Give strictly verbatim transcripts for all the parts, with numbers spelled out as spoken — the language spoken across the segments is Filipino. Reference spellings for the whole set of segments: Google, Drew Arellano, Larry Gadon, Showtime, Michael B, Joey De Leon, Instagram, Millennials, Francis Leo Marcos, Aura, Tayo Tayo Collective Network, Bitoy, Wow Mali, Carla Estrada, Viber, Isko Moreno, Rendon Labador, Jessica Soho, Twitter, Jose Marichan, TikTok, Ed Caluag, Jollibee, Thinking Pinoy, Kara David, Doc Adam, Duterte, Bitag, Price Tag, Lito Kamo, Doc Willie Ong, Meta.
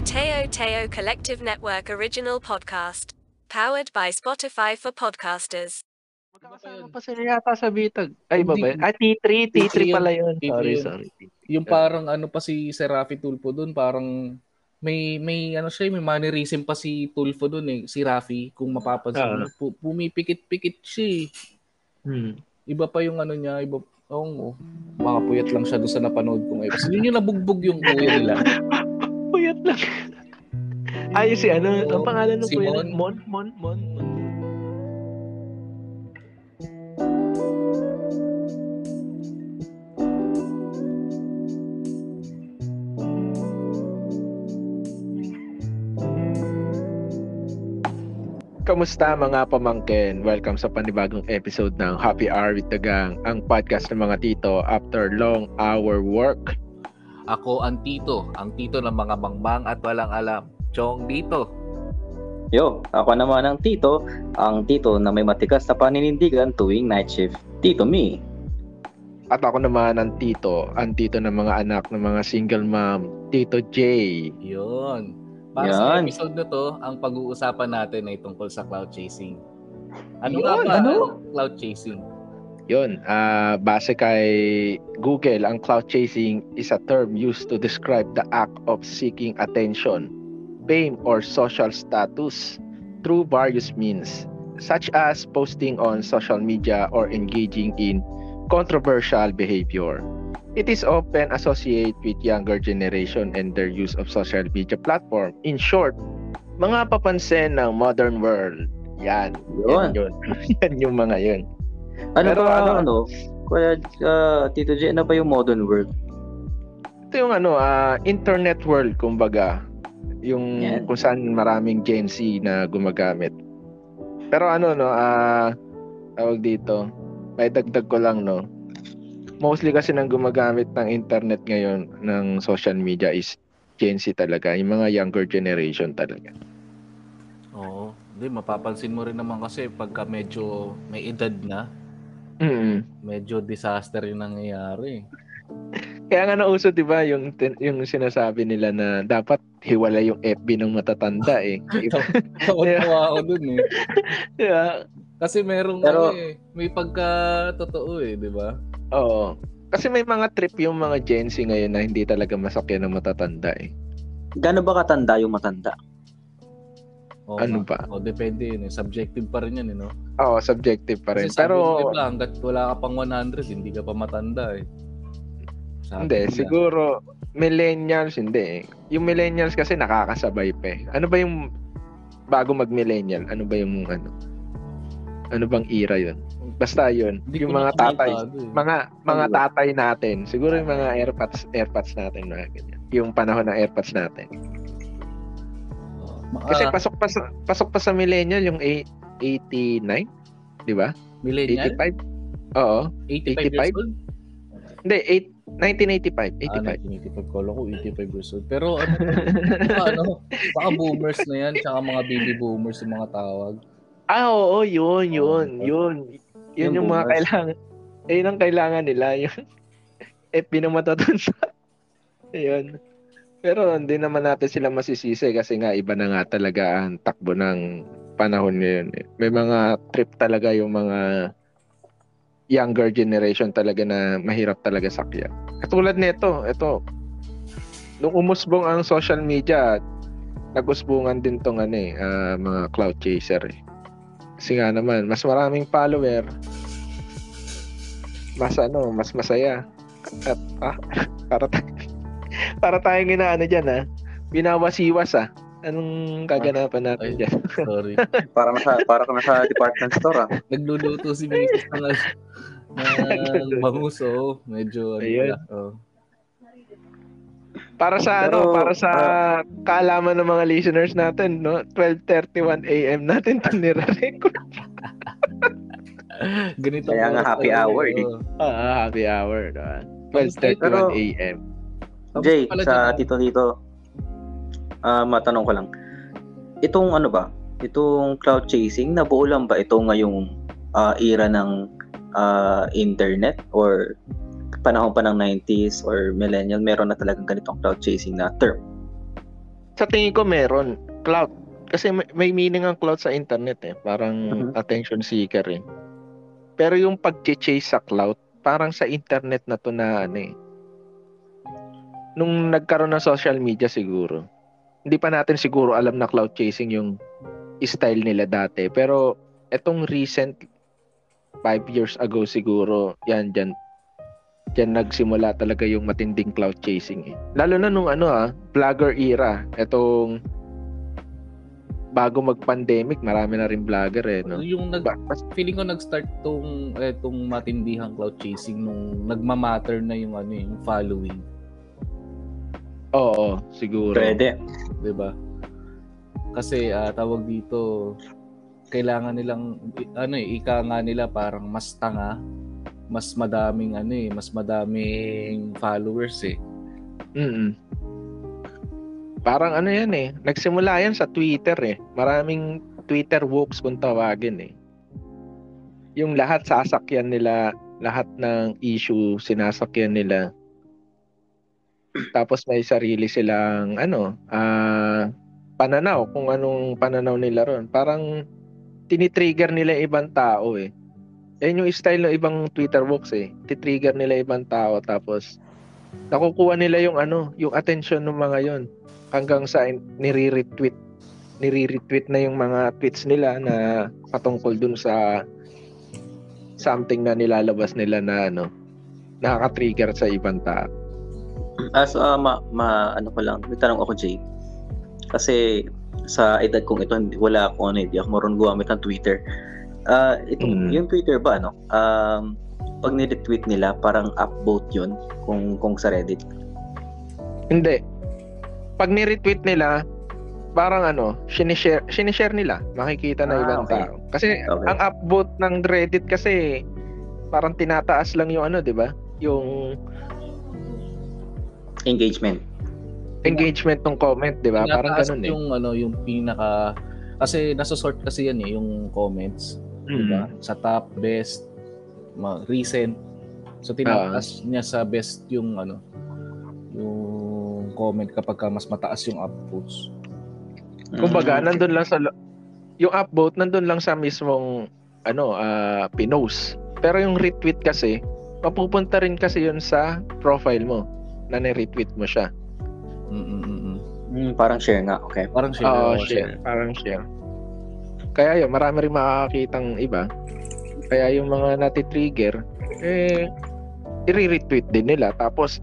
A Tayo Tayo Collective Network original podcast, powered by Spotify for podcasters. Magkakasama pa sila yata sa Bitag. Ay, ba ba? Ah, T three. T three pala yun. Sorry, sorry. Yung parang ano pa si Raffy Tulfo dun, parang may may ano siya, may mannerism pa si Tulfo dun eh, si Raffy, kung mapapansin. Uh, Pumipikit-pikit siya eh. Hmm. Iba pa yung ano niya, iba Oo, oh, makapuyat lang siya doon sa napanood ko ngayon. Kasi yun yung nabugbog yung kuya nila. Puyat lang. Ay, si ano, ang pangalan ng kuya nila? Mon, Mon, Mon, Mon. Kamusta mga pamangkin? Welcome sa panibagong episode ng Happy Hour with the Gang, ang podcast ng mga tito after long hour work. Ako ang tito, ang tito ng mga mangmang at walang alam. Chong dito. Yo, ako naman ang tito, ang tito na may matigas na paninindigan tuwing night shift. Tito me. At ako naman ang tito, ang tito ng mga anak ng mga single mom, Tito J. Yun. Para sa episode na to, ang pag-uusapan natin ay tungkol sa cloud chasing. Ano Yun, nga ba ano? Cloud chasing? Yun, uh, base kay Google, ang cloud chasing is a term used to describe the act of seeking attention, fame, or social status through various means, such as posting on social media or engaging in controversial behavior. It is often associated with younger generation and their use of social media platform. In short, mga papansin ng modern world. Yan. Yun. Yan, yun. Yan yung mga yun. Ano Pero ba, ano, ano? Kuya, uh, Tito J, ano ba yung modern world? Ito yung ano, uh, internet world, kumbaga. Yung yan. Kung saan maraming Gen Z na gumagamit. Pero ano, no, uh, tawag dito, may dagdag ko lang, no? Mostly kasi nang gumagamit ng internet ngayon ng social media is Gen Z talaga, yung mga younger generation talaga. Oo, hindi mapapansin mo rin naman kasi pagka medyo may edad na, mm-hmm. medyo disaster yung nangyayari. Kaya nga nauso 'di ba yung yung sinasabi nila na dapat hiwalay yung F B ng matatanda eh. Totoo doon eh. Yeah. Kasi merong Pero, eh, may pagka totoo eh, 'di ba? Oo. Kasi may mga trip yung mga Gen Z ngayon na hindi talaga masakyan ng matatanda eh. Gano'n ba katanda yung matanda? Oo, ano ba? O, depende yun eh. Subjective pa rin yan eh, no? Oo, subjective pa rin. Kasi pero sabi lang, hanggat wala ka pang one hundred, hindi ka pa matanda eh. Sabi hindi, yan. Siguro millennials, hindi eh. Yung millennials kasi nakakasabay pa eh. Ano ba yung bago mag-millennial? Ano ba yung ano? Ano bang era yun? Basta yun. Hindi yung mga tatay. Eh. Mga mga tatay natin. Siguro yung mga airpods, airpods natin. Mga ganyan. Yung panahon ng airpods natin. Uh, Kasi pasok pa, sa, pasok pa sa millennial yung eighty-nine? Di ba? Millennial? eighty-five? Oo. eighty-five, eighty-five years old? Hindi. nineteen eighty-five. eighty-five. Ah, nineteen eighty-five. Kala ko eighty-five years old. Pero ano, ano, baka boomers na yan. Tsaka mga baby boomers yung mga tawag. Ah, oo, yun, yun, yun. Yun yung mga kailangan. Ayun ang kailangan nila, yun. Eh, pinamatatanda. Ayun. Pero hindi naman natin sila masisisi kasi nga iba na nga talaga ang takbo ng panahon ngayon. May mga trip talaga yung mga younger generation talaga na mahirap talaga sakya. Katulad nito, ito. Nung umusbong ang social media, nag-usbungan din tong ano eh, uh, mga cloud chaser eh. Kasi nga naman, mas maraming follower, mas ano, mas masaya. At, ah, para tayo, para tayong inaano dyan, ah. Binawasiwas, ah. Anong kaganapan natin dyan? Ay, sorry. para masa, para ka nasa department store, ah. Nagluluto si Mister na, na banguso, medyo, ayun. Oh. Para sa Pero, ano, para sa uh, kaalaman ng mga listeners natin, no? twelve thirty-one a.m. natin ito nire-record. Ganito Kaya nga happy hour. Oo, uh, happy hour. No? twelve thirty-one a.m. Jay, sa tito-tito, uh, matanong ko lang. Itong ano ba? Itong cloud chasing, nabuo lang ba ito ngayong uh, era ng uh, internet or panahon pa ng nineties or millennial, meron na talagang ganitong cloud chasing na term? Sa tingin ko meron. Clout. Kasi may, may meaning ang clout sa internet eh. Parang mm-hmm. attention seeker eh. Pero yung pag-chase sa clout, parang sa internet na to na ano eh. Nung nagkaroon ng social media siguro, hindi pa natin siguro alam na clout chasing yung style nila dati. Pero etong recent five years ago siguro, yan dyan. Diyan nagsimula talaga yung matinding clout chasing eh. Lalo na nung ano ah, vlogger era. Etong bago mag-pandemic, marami na rin vlogger eh. No? Yung nag- feeling ko nag-start tong etong matindihang clout chasing nung nagmamatter na yung ano yung following. Oo, siguro. Pwede. Diba? Kasi uh, tawag dito, kailangan nilang, ano eh, ika nga nila parang mas tanga, mas madaming ano eh, mas madaming followers eh. Mm. Parang ano yan eh, nagsimula yan sa Twitter eh. Maraming Twitter wokes kung tawagin eh. Yung lahat sasakyan nila, lahat ng issue sinasakyan nila. Tapos may sarili silang ano, uh, pananaw, kung anong pananaw nila ron. Parang tinitrigger nila ibang tao eh. Yan yung style ng ibang Twitter box eh. Titrigger nila ibang tao tapos nakukuha nila yung ano, yung attention ng mga yon. Hanggang sa nire-retweet, nire-retweet na yung mga tweets nila na patungkol dun sa something na nilalabas nila na ano, nakaka-trigger sa ibang tao. As uh, ma, ma ano ko lang, may tanong ako Jay. Kasi sa edad kong ito wala ako ano, hindi ako marunong gumamit ng Twitter. Uh, itong mm. yung Twitter ba ano? Um pag ni-retweet nila parang upvote 'yun kung kung sa Reddit. Hindi. Pag ni-retweet nila parang ano, sinishare sinishare nila. Makikita na ah, ibang okay. tao. Kasi okay. ang upvote ng Reddit kasi parang tinataas lang yung ano, 'di ba? Yung engagement. Engagement ng comment, 'di ba? Parang ganoon eh. Yung ano, yung pinaka kasi naso-sort kasi yan eh, yung comments, mm. 'di ba? Sa top, best, ma- recent. So tinataas uh, niya sa best yung ano, yung comment kapag mas mataas yung upvotes. Kumbaga, mm. nandun lang sa yung upvote nandun lang sa mismong ano, uh, pinost. Pero yung retweet kasi, mapupunta rin kasi yun sa profile mo. Na ni-retweet mo siya. Mm-mm. Mm, parang share nga, okay. Parang share. Oo, share. share. Parang share. Kaya yun, marami rin makakakitang iba. Kaya yung mga natitrigger, eh, i-retweet din nila. Tapos,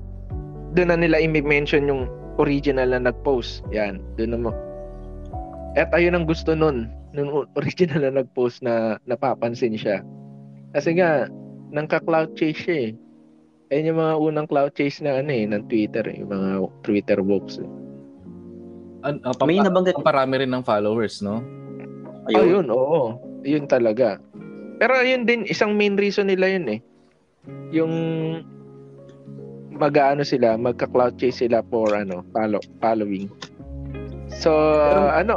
doon na nila i-mention yung original na nag-post. Yan, doon na mo. At ayun ang gusto nun, nung original na nag-post na napapansin siya. Kasi nga, nang ka-cloud chase siya eh. Ayun yung mga unang cloud chase na ano eh, ng Twitter, yung mga Twitter box eh. An, uh, pam- may nabanggit parami rin ng followers, no? Ayun, oh, yun, oo. Yun talaga. Pero yun din, isang main reason nila yun eh. Yung mag-ano sila, magka-cloud chase sila for ano, follow, following. So, pero, ano?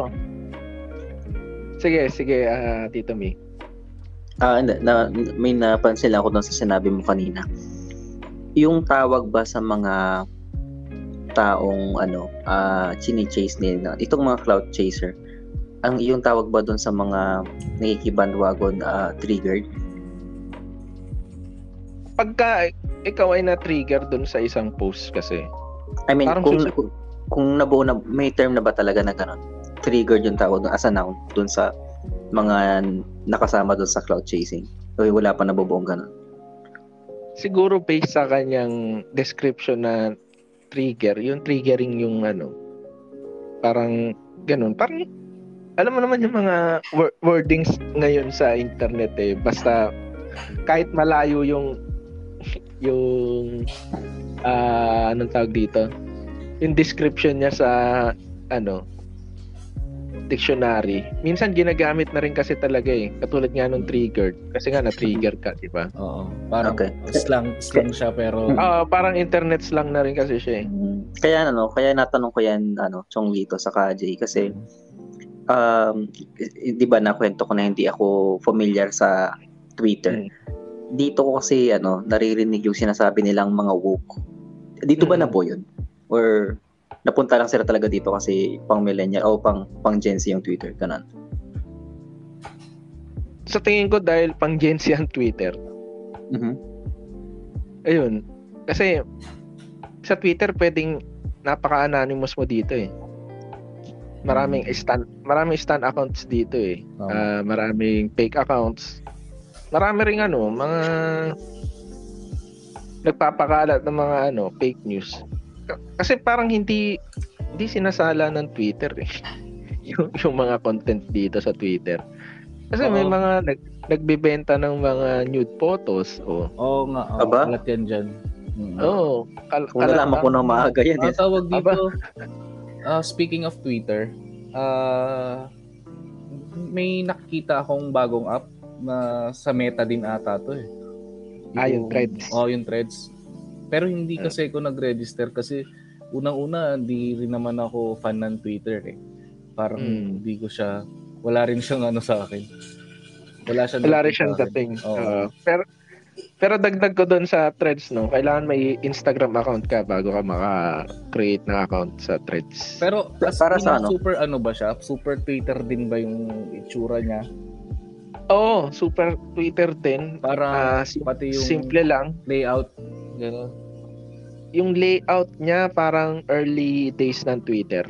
Sige, sige, uh, Tito Mi. Uh, na, may napansin lang ako doon sa sinabi mo kanina. Yung tawag ba sa mga taong ano, uh, chini-chase nila, itong mga cloud chaser, ang yung tawag ba doon sa mga nakikibandwagon, uh, triggered? Pagka ikaw ay na-trigger doon sa isang post kasi. I mean, kung, siya... kung, kung nabuo na, may term na ba talaga na gano'n? Triggered yung tawag doon as a noun doon sa mga nakasama doon sa cloud chasing. So, wala pa nabubuong gano'n. Siguro based sa kanyang description na trigger, yung triggering yung ano, parang ganun. Parang, alam mo naman yung mga wor- wordings ngayon sa internet eh. Basta, kahit malayo yung, yung, uh, anong tawag dito? Yung description niya sa, ano, dictionary. Minsan ginagamit na rin kasi talaga eh. Katulad nga nung triggered. Kasi nga na-trigger ka, di ba? Oo. Parang okay. slang, slang siya pero... Oo, parang internet slang na rin kasi siya eh. Kaya ano, kaya natanong ko yan, ano, Chonglito sa Kajay. Kasi, um, di ba nakwento ko na hindi ako familiar sa Twitter. Hmm. Dito ko kasi, ano, naririnig yung sinasabi nilang mga woke. Dito ba hmm. na po yun? Or napunta lang sila talaga dito kasi pang millennial o pang pang Gen Z yung Twitter, ganun. Sa tingin ko dahil pang Gen Z ang Twitter. Mhm. Ayun. Kasi sa Twitter pwedeng napaka-anonymous mo dito eh. Maraming stan, maraming stan accounts dito eh. Oh. Uh, maraming fake accounts. Marami ring ano, mga nagpapakalat ng mga ano, fake news. K- kasi parang hindi hindi sinasala ng Twitter eh. yung yung mga content dito sa Twitter. Kasi oh, may mga nag, nagbebenta ng mga nude photos o. Oh. Oo nga, oh, kalat yan diyan. Oo, kal- kung nalaman ko na maaga yan. Ang tawag dito. Uh, speaking of Twitter, uh, may nakita akong bagong app na sa Meta din ata to eh. Yung, ah, yung Threads. Oh, yung Threads. Pero hindi kasi ko nag-register kasi unang-una hindi rin naman ako fan ng Twitter eh. Parang mm. hindi ko siya, wala rin siyang ano sa akin. Wala siya. Wala rin siyang dating. Oh. Uh, pero Pero dagdag ko doon sa Threads, no? Kailangan may Instagram account ka bago ka maka-create ng account sa Threads. Pero as para sa ano? Super ano ba siya? Super Twitter din ba yung itsura niya? Oo, super Twitter din. Para uh, pati yung simple lang. Layout. Gano? Yung layout niya parang early days ng Twitter.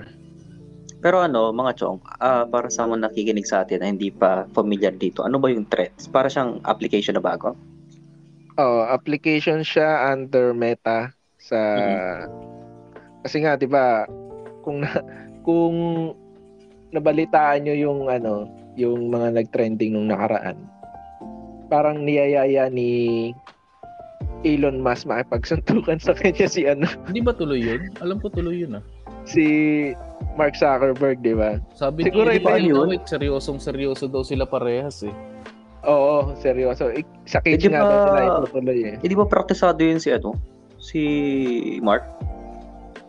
Pero ano, mga chong, uh, para sa mga nakikinig sa atin na hindi pa familiar dito, ano ba yung Threads? Para siyang application na bago? Oh, application siya under Meta sa mm-hmm. Kasi nga 'di ba kung na, kung nabalitaan niyo yung ano, yung mga nag-trending nung nakaraan. Parang niyayaya ni Elon Musk makipagsuntukan sa kanya si ano. Hindi ba tuloy 'yun? Alam ko tuloy 'yun ah. Si Mark Zuckerberg, 'di ba? Sabi siguro niya, ito yun. Wait, seryosong-seryoso daw sila parehas eh. Oo, seryoso. Sa cage e nga ba, daw sila itutuloy eh. Hindi e ba praktisado yun si ano? Si Mark?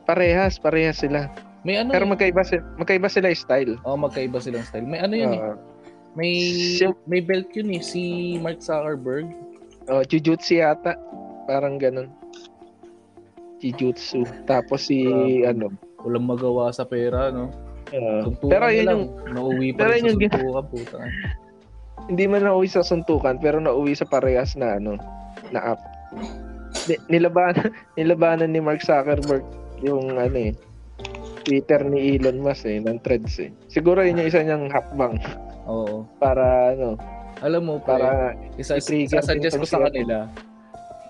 Parehas, parehas sila. May ano pero yun? magkaiba, magkaiba sila style. Oo, oh, magkaiba silang style. May ano yun uh, eh? May, si- may belt yun eh, si Mark Zuckerberg. Oh, Jujutsu yata. Parang ganun. Jujutsu. Tapos si um, ano? Walang magawa sa pera, no? Uh, pero yun yung... Nauwi pa rin sa suntukan, puta. Hindi man nauwi sa suntukan pero nauwi sa parehas na ano na app. Ni- nilabanan nilabanan ni Mark Zuckerberg yung ano eh Twitter ni Elon Musk eh ng Threads eh. Siguro yun yung isa niyang hakbang. Oo. Para ano, alam mo para eh, isa i-suggest ko sa kanila.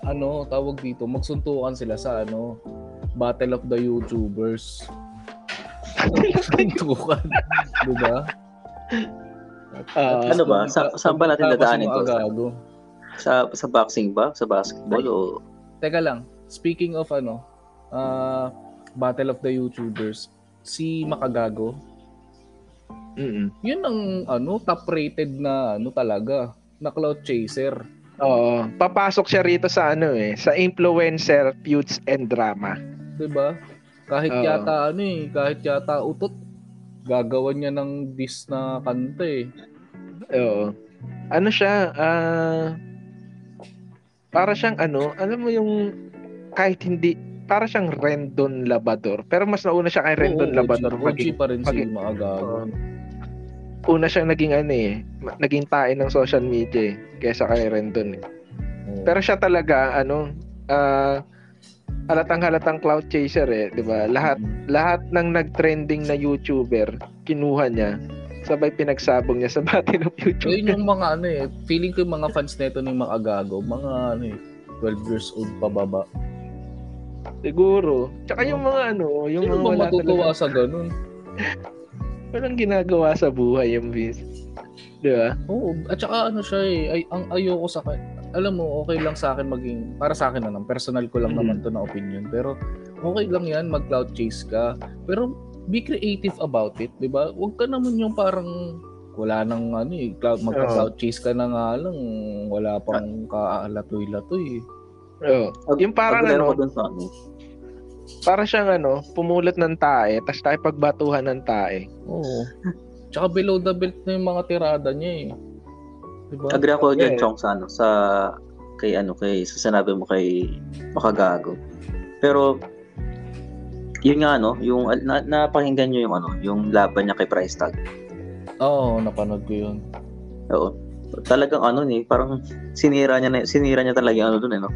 Ano, tawag dito, magsuntukan sila sa ano Battle of the YouTubers. Suntukan, 'di ba? Uh, ano ba? Sa, saan ba natin dadaanin ito? Sa, sa boxing ba? Sa basketball? O... Teka lang. Speaking of ano, uh, Battle of the YouTubers, si Makagago, mm-mm. yun ang ano, top-rated na ano talaga, na cloud chaser. Oo. Papasok siya rito sa ano eh, sa influencer, feuds, and drama. Diba? Kahit uh, yata ano eh, kahit yata utot, gagawan niya ng diss na kanta eh. Oo. Ano siya, uh, para siyang ano, alam mo yung kahit hindi, para siyang Rendon Labador. Pero mas nauna siya kay Rendon Oo, Labador. O G pa rin si Makagago. Uh, una siyang naging ano eh, naging tain ng social media eh, kaysa kay Rendon eh. Oo. Pero siya talaga, ano, ah, uh, halatang-halatang cloud chaser eh, 'di ba? Lahat lahat ng nag-trending na YouTuber, kinuha niya. Sabay pinagsabong niya sa Battle of YouTube. Yun yung mga ano eh, feeling ko yung mga fans nito ng Makagago, mga ano eh, twelve years old pababa. Siguro. Tsaka yung mga ano, yung sino mga wala matutuwa talaga sa ganun. Walang ginagawa sa buhay yung bis. 'Di ba? Oo, at saka ano siya eh, ay ang ayoko sa kanya. Alam mo, okay lang sa akin maging, para sa akin na lang, personal ko lang naman to na opinion, pero okay lang yan, mag cloud chase ka, pero be creative about it, di ba? Huwag ka naman yung parang, wala nang ano eh, mag cloud chase ka na nga lang, wala pang kaalatoy-latoy eh. Oo. Yung parang ano, para siyang ano, pumulot ng tae, tas tayo pagbatuhan ng tae. Oo. Tsaka below the belt na yung mga tirada niya eh. Diba? Agree ako dyan, yeah. Chong, sa ano, sa, kay ano, kay, sa sinabi mo kay Makagago. Pero, yun nga, no? Yung, na, napakinggan nyo yung, ano, yung laban niya kay Price Tag. Oo, oh, napanood ko yun. Oo. Talagang, ano, eh, parang sinira niya, na, sinira niya talaga yung, ano, dun, eh, no?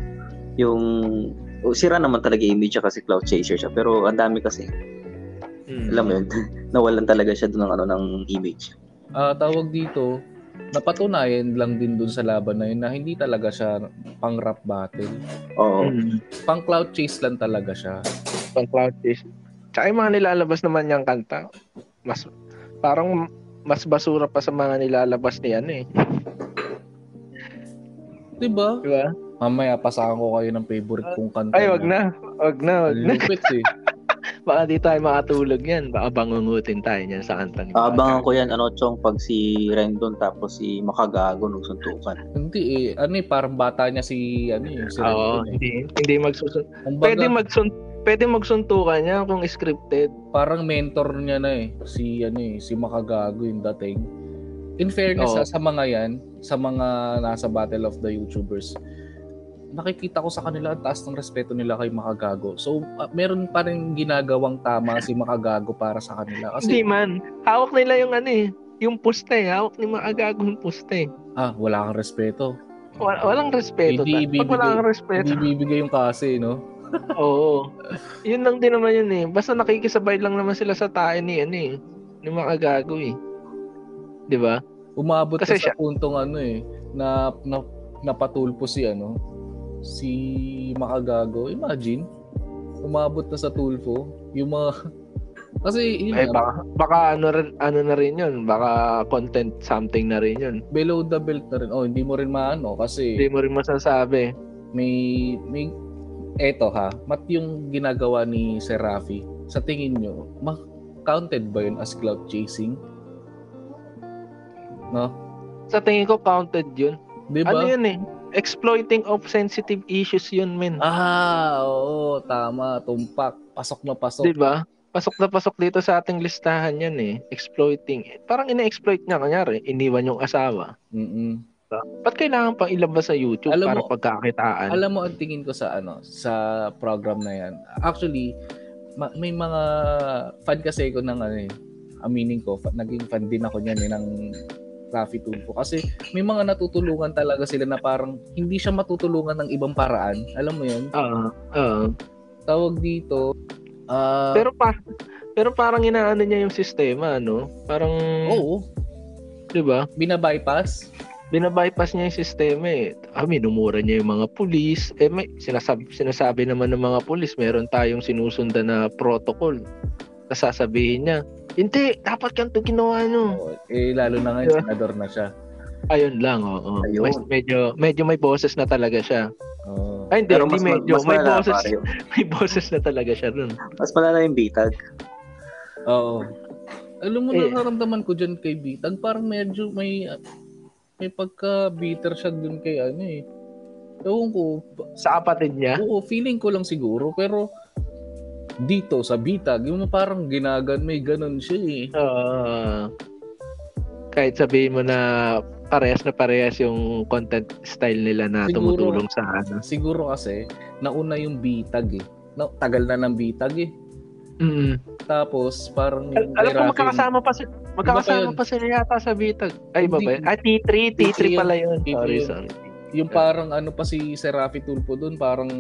Yung, oh, sira naman talaga image siya kasi cloud chaser siya. Pero, ang dami kasi. Hmm. Alam mo yun, nawalan talaga siya dun ng, ano, ng image. Ah, uh, tawag dito, napatunayan lang din dun sa laban na yun na hindi talaga siya pang rap battle. Oo. Mm. Pang cloud chase lang talaga siya. Pang cloud chase. Tsaka yung mga nilalabas naman niyang kanta, mas parang mas basura pa sa mga nilalabas niya ano eh. Diba? Diba? Mamaya pasakan ko kayo ng favorite kong kanta. Ay, wag na. Wag na, wag na. Lupit eh. Baka di tayo makatulog yan. Baka bangungutin tayo yan sa kanta ni Bata. Abangan ko yan, ano, Chong, pag si Rendon tapos si Makagago nagsuntukan. Hindi eh. Ano eh, parang bata niya si, ano eh, si Rendon. Oo, eh. hindi. Hindi magsusuntukan. Pwede, magsun, pwede magsuntukan niya kung scripted. Parang mentor niya na eh. Si, ano eh, si Makagago yung dating. In fairness oh. ha, sa mga yan, sa mga nasa Battle of the YouTubers, nakikita ko sa kanila ang taas ng respeto nila kay Makagago. So, uh, meron pa rin ginagawang tama si Makagago para sa kanila. Kasi, hindi man. Hawak nila yung ano eh. Yung puste. Hawak ni Makagago yung puste. Ah, wala kang respeto. Wala, walang respeto. Hindi ibibigay, wala kang respeto. Hindi ibibigay yung kasi, no? Oo. Yun lang din naman yun eh. Basta nakikisabay lang naman sila sa tayo ni ano eh. Ni Makagago eh. Diba? Umabot kasi sa siya... puntong ano eh. Na, na, napatulpo si ano. Si Makagago, imagine umabot na sa Tulfo yung mga kasi yun ay, na, baka, baka ano, ano na rin yun, baka content something na rin yun, below the belt na rin. Oh, hindi mo rin maano kasi hindi mo rin masasabi. May may eto ha, mat yung ginagawa ni Sir Raffy, sa tingin nyo counted ba yun as cloud chasing? No, sa tingin ko counted yun. Diba? Ano yun eh, exploiting of sensitive issues yun, men. Ah, oo, tama, tumpak. Pasok na pasok. Diba? Pasok na pasok dito sa ating listahan yan eh. Exploiting. Parang ina-exploit niya, kanyari, iniwan yung asawa. Mm-mm. So, ba't kailangan pang ilabas sa YouTube alam para mo, pagkakitaan? Alam mo, ang tingin ko sa ano, sa program na yan. Actually, ma- may mga fan kasi ko ng ano eh. Aminin ko, fa- naging fan din ako niyan eh, ng Raffy Tulfo kasi may mga natutulungan talaga sila na parang hindi siya matutulungan ng ibang paraan. Alam mo yun? Oo. Uh, uh, Tawag dito. Uh, pero pa pero parang inaano niya yung sistema, ano? Parang oo. 'Di ba? Binabypass. Binabypass niya yung sistema eh. Ah, minumura niya yung mga pulis. Eh may sinasabi, sinasabi naman ng mga pulis, meron tayong sinusundan na protocol. Sasabihin niya, hindi, dapat kang ito ginawa nyo. Eh, lalo na ngayon, senador na siya. Ayun lang, oo. Oh, oh. Medyo, medyo may boses na talaga siya. Oh. Ay, hindi, hindi medyo. Mas may, malala, boses, may boses na talaga siya dun. Mas malala yung Bitag. Oo. Oh. Alam mo, eh, nararamdaman ko dyan kay Bitag, parang medyo may may pagka-bitter siya dun kay ano eh. Ewan ko. Sa kapatid niya? Oo, feeling ko lang siguro, pero dito sa Bitag, yung parang ginagan, may ganun siya eh. Uh, kahit sabihin mo na parehas na parehas yung content style nila na siguro, tumutulong sa ano. Siguro kasi, nauna yung Bitag eh. Na, tagal na ng Bitag eh. Mm. Tapos, parang yung... Al- alam ko, magkakasama pa, si, magkakasama pa sila yata sa Bitag. Ay, ba ba yun? Ah, T three. T three pala yun. Sorry, sorry. Yung parang ano pa si Raffy Tulfo dun, parang...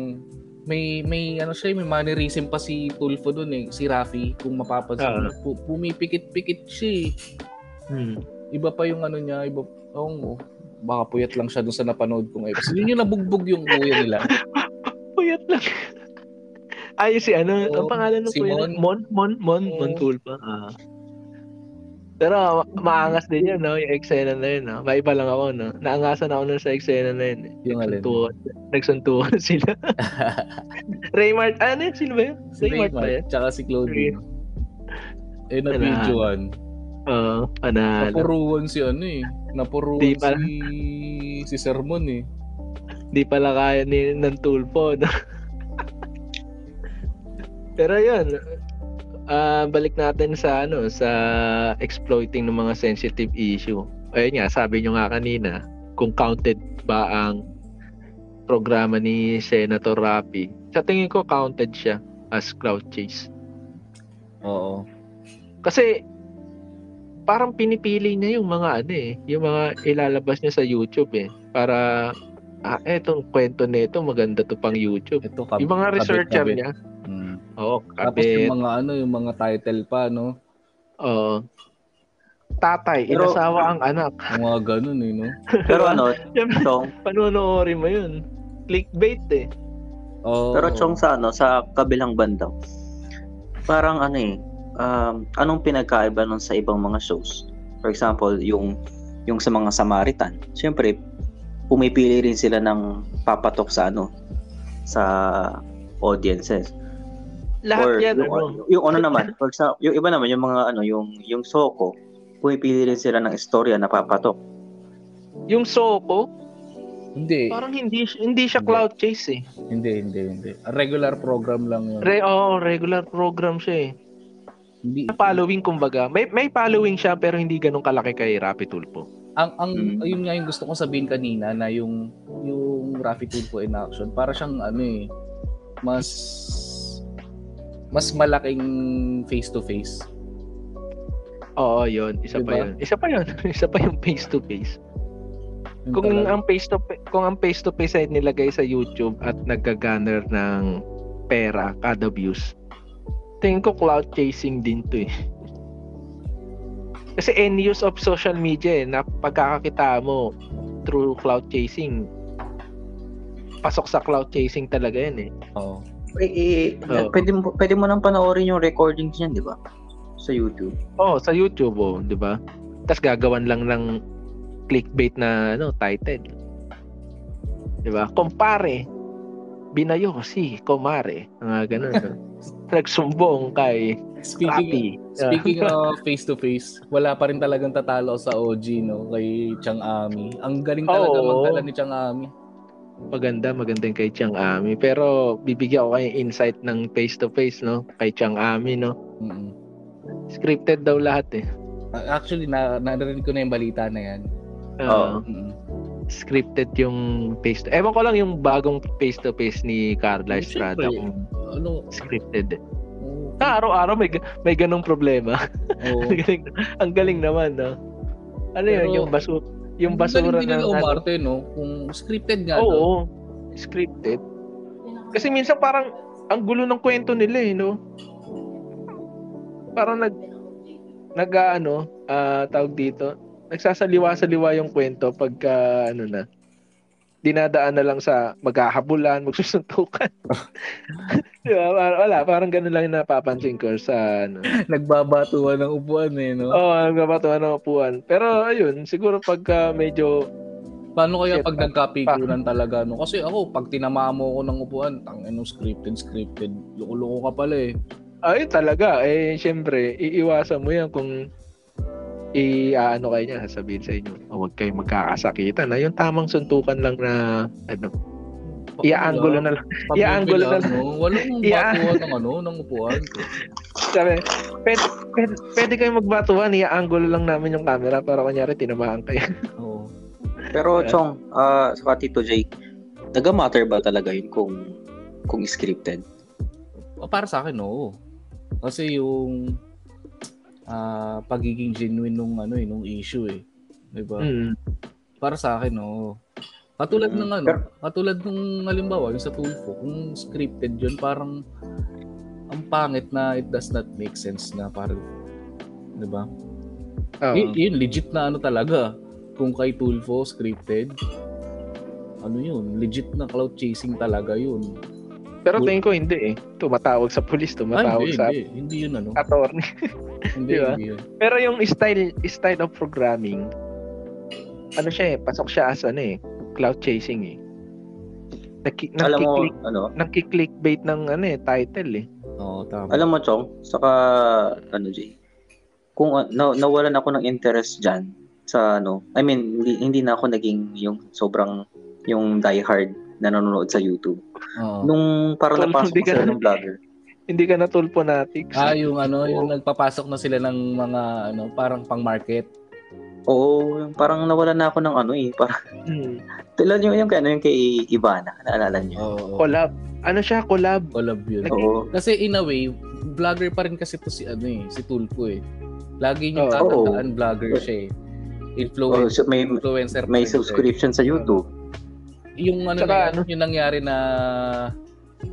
May may ano siya, may mannerism pa si Tulfo doon eh, si Raffy, kung mapapansin. Uh, pumipikit-pikit siya. Hmm. Iba pa yung ano niya, iba oh, oh, baka puyat lang siya doon sa napanood kong episode. Yun yung nabugbog yung kuya nila. Puyat lang. Ay si ano, oh, ang pangalan ng si kuya? Mon Mon Mon Mon, oh. Mon Tulfo. Ah. Pero maangas din yun, no? Yung eksena na yun, no? Maiba lang ako, no? Naangasan ako nun sa eksena na yun. Yung nagsuntuhan. Nagsuntuhan sila. Raymart, ano yun? Sino ba yun? Si Raymart ba yun? Tsaka si Claudine. Eh, na-videoan. Oo, uh, panahal. Napuruan si ano eh. Napuruan si... si Sermon eh. Di pala kaya ni... ng Tulfo, no? Pero yun... Uh, balik natin sa ano, sa exploiting ng mga sensitive issue. Ayun nga, sabi nyo nga kanina kung counted ba ang programa ni Senator Raffy. Sa tingin ko counted siya as cloud chase. Oo. Kasi parang pinipili niya yung mga ano eh, yung mga ilalabas niya sa YouTube eh, para ah, etong kwento nito maganda to pang YouTube. Ito, kab- yung mga researcher kabit, kabit. niya. Hmm. Oo, tapos yung mga ano, yung mga title pa, no? Oo. Tatay, pero, inasawa ang anak. Mga ganun eh, no? Pero ano, Chong? Panunorin mo yun. Clickbait eh. Oh. Pero Chong, sa ano, sa kabilang bandang, parang ano eh, Um, anong pinagkaiba nun sa ibang mga shows? For example, yung yung sa mga Samaritan. Siyempre, pumipili rin sila ng papatok sa ano, sa audiences. Lahat or, yan, yung, ano? Yung, yung ano naman, for example, yung iba naman, yung mga ano, yung yung Soko, pumipili rin sila ng istorya na papatok. Yung Soko? Hindi. Parang hindi hindi siya hindi. Cloud chase eh. Hindi, hindi, hindi. Regular program lang yun. Re- Oo, oh, regular program siya eh. Hindi. Following kumbaga. May may following siya pero hindi ganun kalaki kay Raffy Tulfo. Ang ang mm. ayun nga yung gusto kong sabihin kanina na yung yung Raffy Tulfo in action, para siyang ano eh, mas mas malaking face to face. Oo, yun, isa diba? pa yun. Isa pa yun, isa pa yung face to face. Kung ang face to kung ang face to face ay nilagay sa YouTube at nagga-garner ng pera kada views, tingin ko cloud chasing din to eh. Kasi end use of social media eh, na pagkakakita mo through cloud chasing, pasok sa cloud chasing talaga yan eh. Oo. Oh. Eh, eh, oh. pwede, pwede mo nang panoorin yung recordings niyan, di ba? Sa YouTube. Oo, oh, sa YouTube, oh, di ba? Tapos gagawan lang ng clickbait na ano, title. Di ba? Kumpare, binayo si Komare. Mga ganun. Nagsumbong kay Speaking, speaking of face-to-face, wala pa rin talagang tatalo sa O G, no? Kay Chang Ami. Ang galing talaga oh, magdala ni Chang Ami. Maganda, maganda kay Chang Ami. Pero bibigyan ko kayo insight ng face-to-face, no? Kay Chang Ami, no? Mm-hmm. Scripted daw lahat, eh. Actually, na- narinig ko na yung balita na yan. Oo. Uh, mm-hmm. Scripted yung face to ewan ko lang yung bagong face to face ni Carla Estrada kung ano scripted oh, ah, araw-araw may may ganung problema oh. Ang galing, ang galing naman no? Ano pero, yun yung baso yung basura na ng umarte no kung scripted nga oo oh, scripted kasi minsan parang ang gulo ng kwento nila eh no parang nag nagaano uh, tawag dito nagsasaliwa-saliwa yung kwento pagka ano na dinadaan na lang sa maghahabulan, magsusuntukan. Diba? Wala, parang ganun lang yung napapansin ko sa ano. Nagbabatuan ng upuan eh, no? Oo, nagbabatuan ng upuan. Pero ayun, siguro pagka medyo paano kaya shit, pag nagkapigunan pa- talaga, no? Kasi ako, pag tinamaan mo ko ng upuan, tang ano, scripted, scripted. Loko-loko ka pala eh. Ay, talaga. Eh, syempre, iiwasan mo yan kung i-ano uh, kayo niya, sabihin sa inyo, huwag oh, kayong magkakasakitan. Na yung tamang suntukan lang na, ano, iaanggulo na lang. Iaanggulo na lang. Walang batuan ng ano, ng upuan. Sabi, pwede, pwede, pwede kayong magbatuan, iaanggulo lang namin yung camera para kunyari tinamaan kayo. Oo. Pero, Chong, uh, sa Tito Jake, nag-matter ba talaga yun kung, kung scripted? Para sa akin, oo. Kasi yung Uh, pagiging genuine nung ano eh, nung issue eh. 'Di ba? Mm. Para sa akin, oo. Oh. Katulad mm. ng ano, katulad nung halimbawa yung sa Tulfo, kung scripted 'yun, parang ang pangit na it does not make sense na parang 'di ba? Oh. Y- yun legit na ano talaga. Kung kay Tulfo scripted, ano 'yun, legit na cloud chasing talaga 'yun. Pero tingin ko hindi eh. Tumatawag sa pulis, tumatawag Ay, hindi, sa hindi, hindi 'yun ano. Attorney. Hindi, diba? Hindi. Pero yung style style of programming, ano siya eh, pasok siya as ano eh, cloud chasing eh. Naki, Alam mo, ano? Naki-clickbait ng ano eh, title eh. Oo, tama. Alam mo, Chong, saka ano, Jay, kung na, nawalan ako ng interest dyan sa ano, I mean, hindi, hindi na ako naging yung sobrang, yung diehard na nanonood sa YouTube. Oh. Nung parang so, napasok ko sila ng vlogger. Hindi ka na Tulponatics. Ah, yung ano, oh. yung nagpapasok na sila ng mga ano, parang pang-market. Oo, parang nawala na ako ng ano eh, parang. Mm. Tulad yung yung kay, yung kay Ivana, naalala niyo? Oh, collab. Ano siya, collab? Collab yun. Like, oo. Kasi in a way, vlogger pa rin kasi to si ano eh, si Tulfo eh. Lagi niyo oh, tatandaan oh, vlogger oh. siya eh. Influencer, oh, so may, influencer may subscription eh. Sa YouTube. Yung ano, saka, na, ano yung nangyari na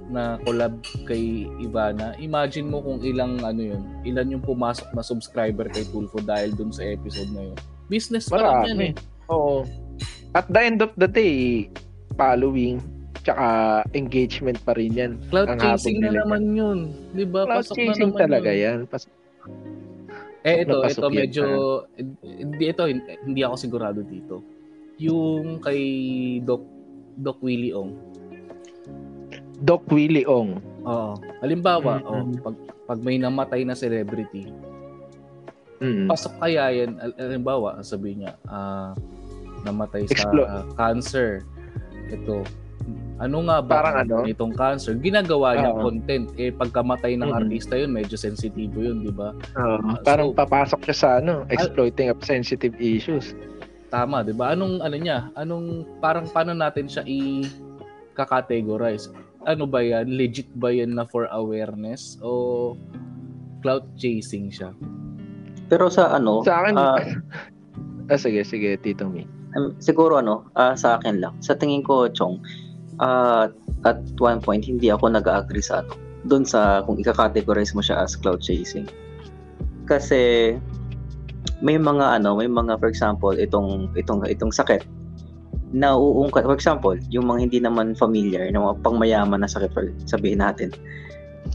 na collab kay Ivana. Imagine mo kung ilang ano yun, ilan yung pumasok na subscriber kay Tulfo dahil dun sa episode na yun. Business pa rin yan eh. Oo. At the end of the day, following tsaka engagement pa rin yan. Cloud chasing na naman yan. Yun. Diba? Cloud pasok chasing na talaga yun. Yan. Pas- eh ito, ito yan. Medyo, hindi, ito, hindi ako sigurado dito. Yung kay Doc, Doc Willie Ong. Doc Willie Ong. Oo. Halimbawa, mm-hmm. oh, pag, pag may namatay na celebrity, mm-hmm. pasok kaya yan, halimbawa, sabihin niya, ah, uh, namatay sa uh, cancer. Ito, ano nga ba parang ano? Itong cancer? Ginagawa niya uh-huh. content. Eh, pagkamatay ng mm-hmm. artista yun, medyo sensitibo yun, di ba? Uh, parang so, papasok siya sa ano, exploiting uh, of sensitive issues. Tama, di ba? Anong ano niya? Anong, parang paano natin siya i-categorize? Ano ba yan? Legit ba yan na for awareness? O clout chasing siya? Pero sa ano? Sa akin, uh, ah, sige, sige, Tito Mi. Um, siguro ano, uh, sa akin lang. Sa tingin ko, Chong, Uh, at one point hindi ako nag-agree sa ano doon sa kung i-categorize mo siya as cloud chasing kasi may mga ano may mga for example itong itong itong sakit na uuungkat, for example yung mga hindi naman familiar na mga pangmayaman na sakit sabihin natin,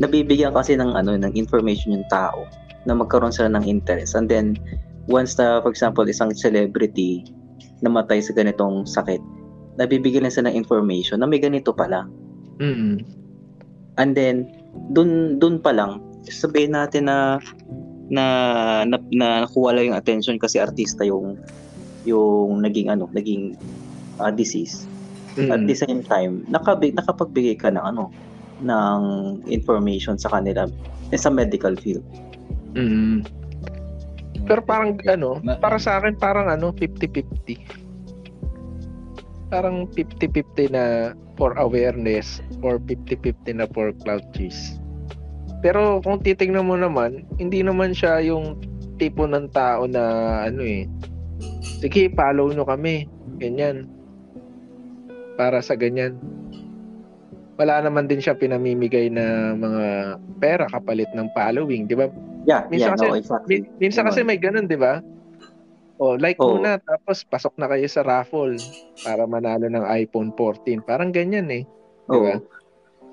nabibigyan kasi ng ano ng information yung tao na magkaroon sila ng interest, and then once na for example isang celebrity namatay sa ganitong sakit, nabibigyan lang sila ng information na may ganito pala. Mm-hmm. And then, dun, dun pa lang, sabihin natin na na, na, na nakuha lang yung attention kasi artista yung yung naging ano, naging uh, disease. Mm-hmm. At the same time, nakabig, nakapagbigay ka ng ano, ng information sa kanila sa medical field. Mm-hmm. Pero parang ano, para sa akin, parang ano, fifty-fifty. Parang fifty-fifty na for awareness or fifty-fifty na for cloud chase. Pero kung titignan mo naman, hindi naman siya yung tipo ng tao na ano eh, sige, follow nyo kami, ganyan. Para sa ganyan. Wala naman din siya pinamimigay na mga pera kapalit ng following, di ba? Yeah, minsan yeah, kasi, no, exactly. Minsan kasi may ganun, di ba? Oh, like oh. muna, tapos pasok na kayo sa raffle para manalo ng iPhone fourteen. Parang ganyan eh. Oh. Diba?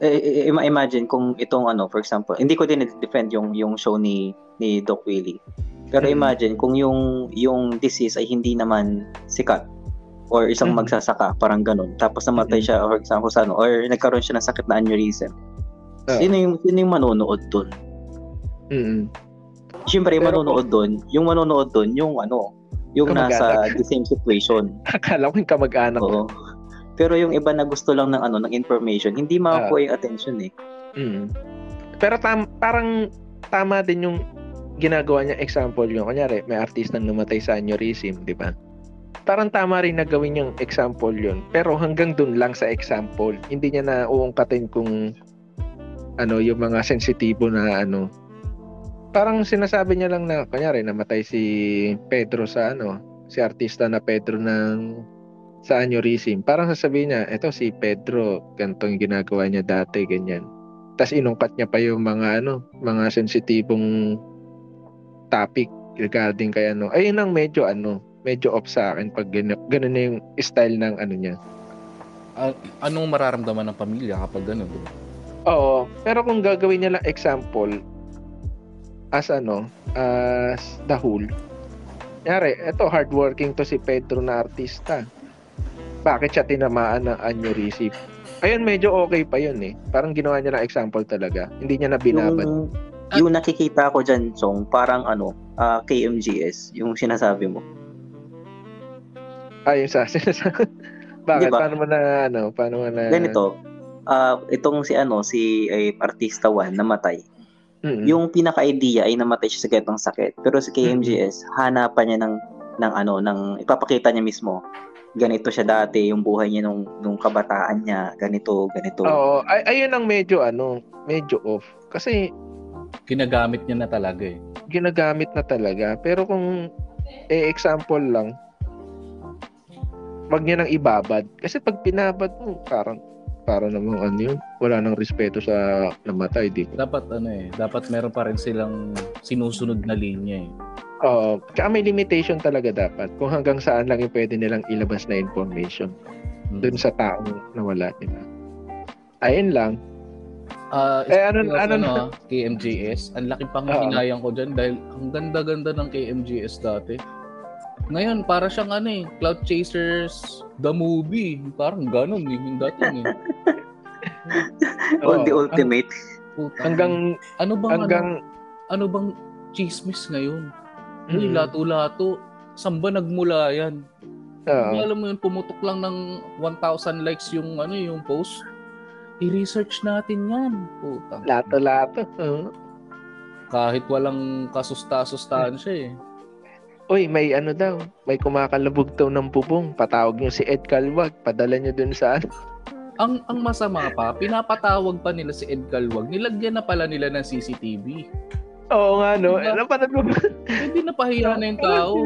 Eh, imagine kung itong ano, for example, hindi ko din i-defend yung, yung show ni, ni Doc Willie. Pero hmm. imagine kung yung, yung disease ay hindi naman sikat or isang hmm. magsasaka, parang ganun. Tapos namatay hmm. siya, for example, sa ano, or nagkaroon siya ng sakit na aneurysm. Oh. Sino yung, sino yung manonood dun? Hmm. Siyempre, yung manonood dun, yung manonood dun, yung ano, yung nasa the same situation. Akala ko yung kamag-anak. Oo. Pero yung iba na gusto lang ng ano ng information, hindi makukuha uh, yung attention eh. Mm. Pero tam- parang tama din yung ginagawa niya, example yung kunyari may artist na namatay sa aneurysm, di ba? Parang tama rin na gawin yung example yun. Pero hanggang dun lang sa example, hindi niya na uungkatin kung ano yung mga sensitibo na ano. Parang sinasabi niya lang na kunyari namatay si Pedro sa ano, si artista na Pedro ng sa aneurysm. Parang sasabihin niya, eto si Pedro, ganito yung ginagawa niya dati, ganyan. Tapos inungkat niya pa yung mga ano, mga sensitibong topic regarding kay ano. Ayun ang medyo ano, medyo off sa akin pag ganun, ganun na yung style ng ano niya. Uh, anong mararamdaman ng pamilya kapag ganun? Oo, pero kung gagawin niya lang example, as ano, as the whole. Kunyari, eto, hardworking to si Pedro na artista. Bakit siya tinamaan ng aneurysm? Ayun, medyo okay pa yun eh. Parang ginawa niya ng example talaga. Hindi niya na binabad. Yung, yung nakikita ko dyan, Chong, parang ano, uh, K M J S, yung sinasabi mo. Ayun, sa sinasabi. Bakit? Diba? Paano mo na, ano, paano mo na... Ganito, uh, itong si ano, si eh, Artista One, namatay. Mm-hmm. Yung pinaka-idea ay namatay siya sa ganitong sakit. Pero si K M J S, mm-hmm. hanapan niya ng ng ano, ng ipapakita niya mismo. Ganito siya dati, yung buhay niya nung nung kabataan niya, ganito, ganito. Oo, ay ayun ang medyo ano, medyo off. Kasi ginagamit niya na talaga eh. Ginagamit na talaga. Pero kung eh, example lang, wag niya nang ibabad. Kasi pag pinabad mo, parang para namang ano yun, wala nang respeto sa namatay, di ba? Dapat ano eh, dapat meron pa rin silang sinusunod na linya eh. Oo, kaya may limitation talaga dapat kung hanggang saan lang yung pwede nilang ilabas na information hmm. dun sa taong nawala, di ba? Ayun lang. Uh, eh, ano, ano, ano, K M J S, ang laki pang hinayang ko dyan dahil ang ganda-ganda ng K M J S dati. Ngayon, para siyang ano eh, Cloud Chasers, the movie. Parang ganun, yung dating eh. On oh, the ultimate. Ang, puta, hanggang, ano bang, hanggang, ano, ano bang chismis ngayon? Mm-hmm. Lato-lato, saan ba nagmula yan? Uh, alam mo yun, pumutok lang ng one thousand likes yung ano yung post. I-research natin yan, puta. Lato-lato. Uh-huh. Kahit walang kasusta-sustansya eh. Uy, may ano daw, may kumakalabog daw ng bubong. Patawag niyo si Ed Caluag, padala niyo dun sa ano. Ang ang masama pa, pinapatawag pa nila si Ed Caluag. Nilagyan na pala nila ng C C T V. Oo nga no. Alam pa natin. Hindi napahiya na yung tao.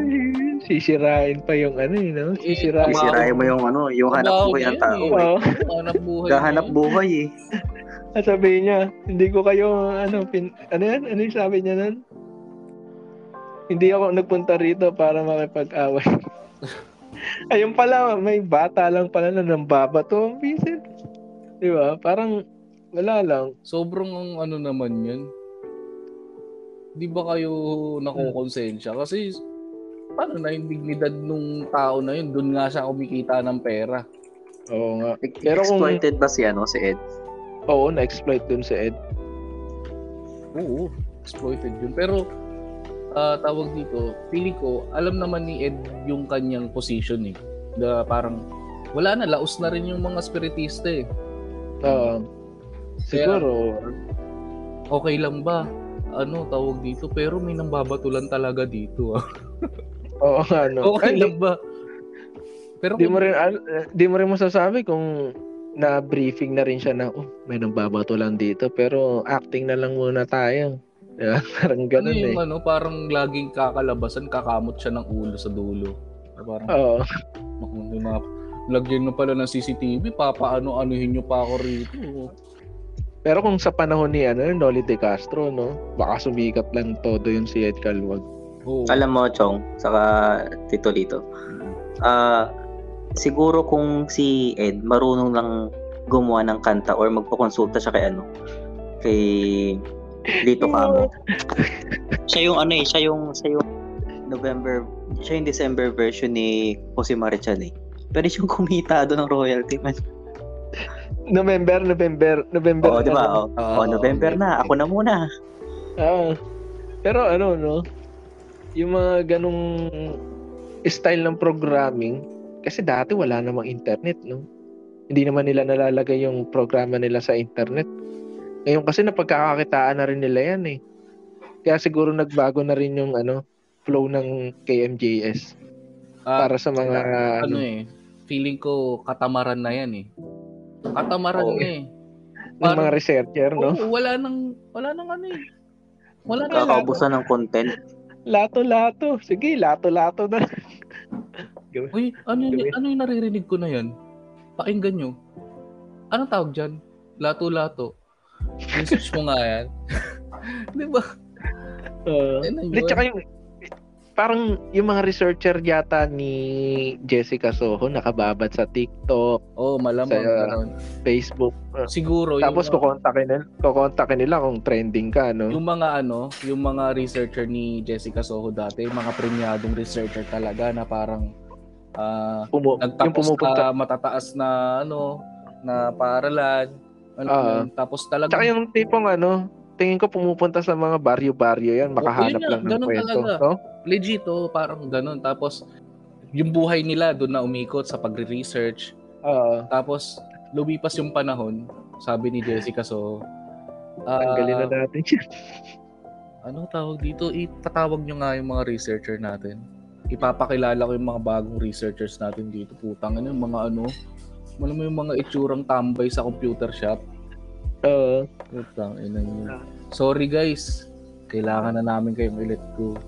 Sisirain pa yung ano, you know? Sisirain. Eh, sisirain mo yung ano, yung hanap buhay ng tao. Oo. Hanap buhay. Kahanap buhay eh. At sabi niya, hindi ko kayo ano, pin, ano yan? Ano yung sabi niya nun? Hindi ako nagpunta rito para makipag-away. Ayun pala, may bata lang pala na nambabato ang visit. Di ba? Parang wala lang. Sobrang ano naman yun. Di ba kayo nakukonsensya? Kasi parang na yung dignidad nung tao na yun. Doon nga siya kumikita ng pera. Oo nga. Pero exploited kung... ba si, ano, si Ed? Oo, na-exploit dun si Ed. Oo, exploited yun. Pero... Uh, tawag dito, pili ko, alam naman ni Ed yung kanyang position eh. Da, parang, wala na, laos na rin yung mga spiritista eh. Uh, siguro. Okay lang ba? Ano, tawag dito, pero may nambabatulan talaga dito ah. Oo, ano. Okay Ay, lang di, ba? Pero di, kung, mo rin, di mo rin masasabi kung na-briefing na rin siya na, oh, may nambabatulan dito, pero acting na lang muna tayo. Yeah, parang ganun ano yung, eh. Ano, parang laging kakalabasan, kakamot siya ng ulo sa dulo. Parang, oo. Makunimap. Lagyan nyo pala ng C C T V, papaano-anuhin nyo pa ako rito. Pero kung sa panahon ni ano, Noli De Castro, no? Baka sumikat lang todo yung si Ed Caluag. Oh. Alam mo, Chong, saka Tito Lito, uh, siguro kung si Ed marunong lang gumawa ng kanta or magpakonsulta siya kay ano, kay... Lito Kamo. Siya yung ano eh, siya yung siya yung November, siya yung December version ni Jose Marichan eh. Pero siya yung kumita doon ng royalty man. November, November, November. Oh, di ba? Oh, oh, oh, November okay. Na, ako na muna. Ah. Pero ano no, yung mga ganung style ng programming kasi dati wala namang internet no. Hindi naman nila nalalagay yung programa nila sa internet. Ngayon kasi napagkakakitaan na rin nila yan eh. Kaya siguro nagbago na rin yung ano, flow ng K M J S. Uh, para sa mga... Uh, ano eh, feeling ko katamaran na yan eh. Katamaran oh, na eh. Parang, ng mga researcher, no? Oo, wala nang, wala nang ano eh. Wala nang... Kakaubusan ng content. Lato-lato. Sige, lato-lato na. Uy, ano yung, ano yung naririnig ko na yan? Pakinggan nyo. Anong tawag dyan? Lato-lato. Research mo nga yan. Di ba? Uh, di, tsaka yung, parang yung mga researcher yata ni Jessica Soho nakababad sa TikTok. Oh, malamang. Sa uh, Facebook. Siguro. Tapos yung, kukontakin, nila, kukontakin nila kung trending ka. No? Yung mga ano, yung mga researcher ni Jessica Soho dati, yung mga premiadong researcher talaga na parang uh, Pumu- nagtapos ka matataas na ano, na paaralan. Ano uh, tapos talaga tsaka yung tipong ano tingin ko pumupunta sa mga baryo-baryo yan makahanap oh, yan, lang ng kwento no? Legit oh, parang ganun tapos yung buhay nila doon na umikot sa pagre-research uh, tapos lumipas yung panahon sabi ni Jessica so uh, tanggalin na natin siya ano tawag dito itatawag nyo nga yung mga researcher natin ipapakilala ko yung mga bagong researchers natin dito putang ano yung mga ano alam mo yung mga itsurang tambay sa computer shop. Oo. Uh, Sorry guys. kailangan na namin kayong i-let go.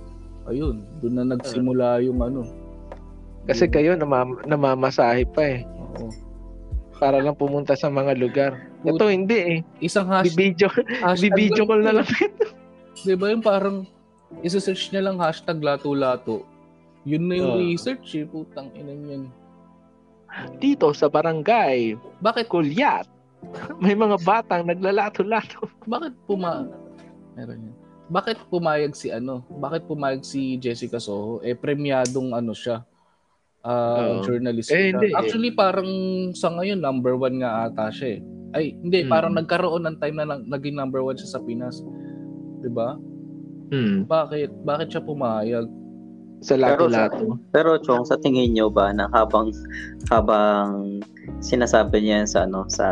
Ayun, doon na nagsimula yung ano. Kasi yung... kayo namam- namamasahe pa eh. Oo. Para lang pumunta sa mga lugar. Ito hindi eh. Isang hashtag. Di-video, di-video call na lang ito. Diba yung parang isa-search niya lang hashtag lato-lato. Yun na yung uh. research eh. Putang inan yan. Dito sa barangay. Bakit? Kulyat. May mga batang naglalato-lato. Bakit puma... Meron yan. Bakit pumayag si ano? Bakit pumayag si Jessica Soho? Eh, premyadong ano siya. Uh, uh, journalist. Eh, hindi, actually, eh. parang sa ngayon, number one nga ata siya eh. Ay, hindi. Hmm. Parang nagkaroon ng time na naging number one siya sa Pinas. Diba? Hmm. Bakit? Bakit siya pumayag? Sa lato-lato. Pero, pero, Chong, sa tingin nyo ba na habang, habang sinasabi niya sa ano, sa,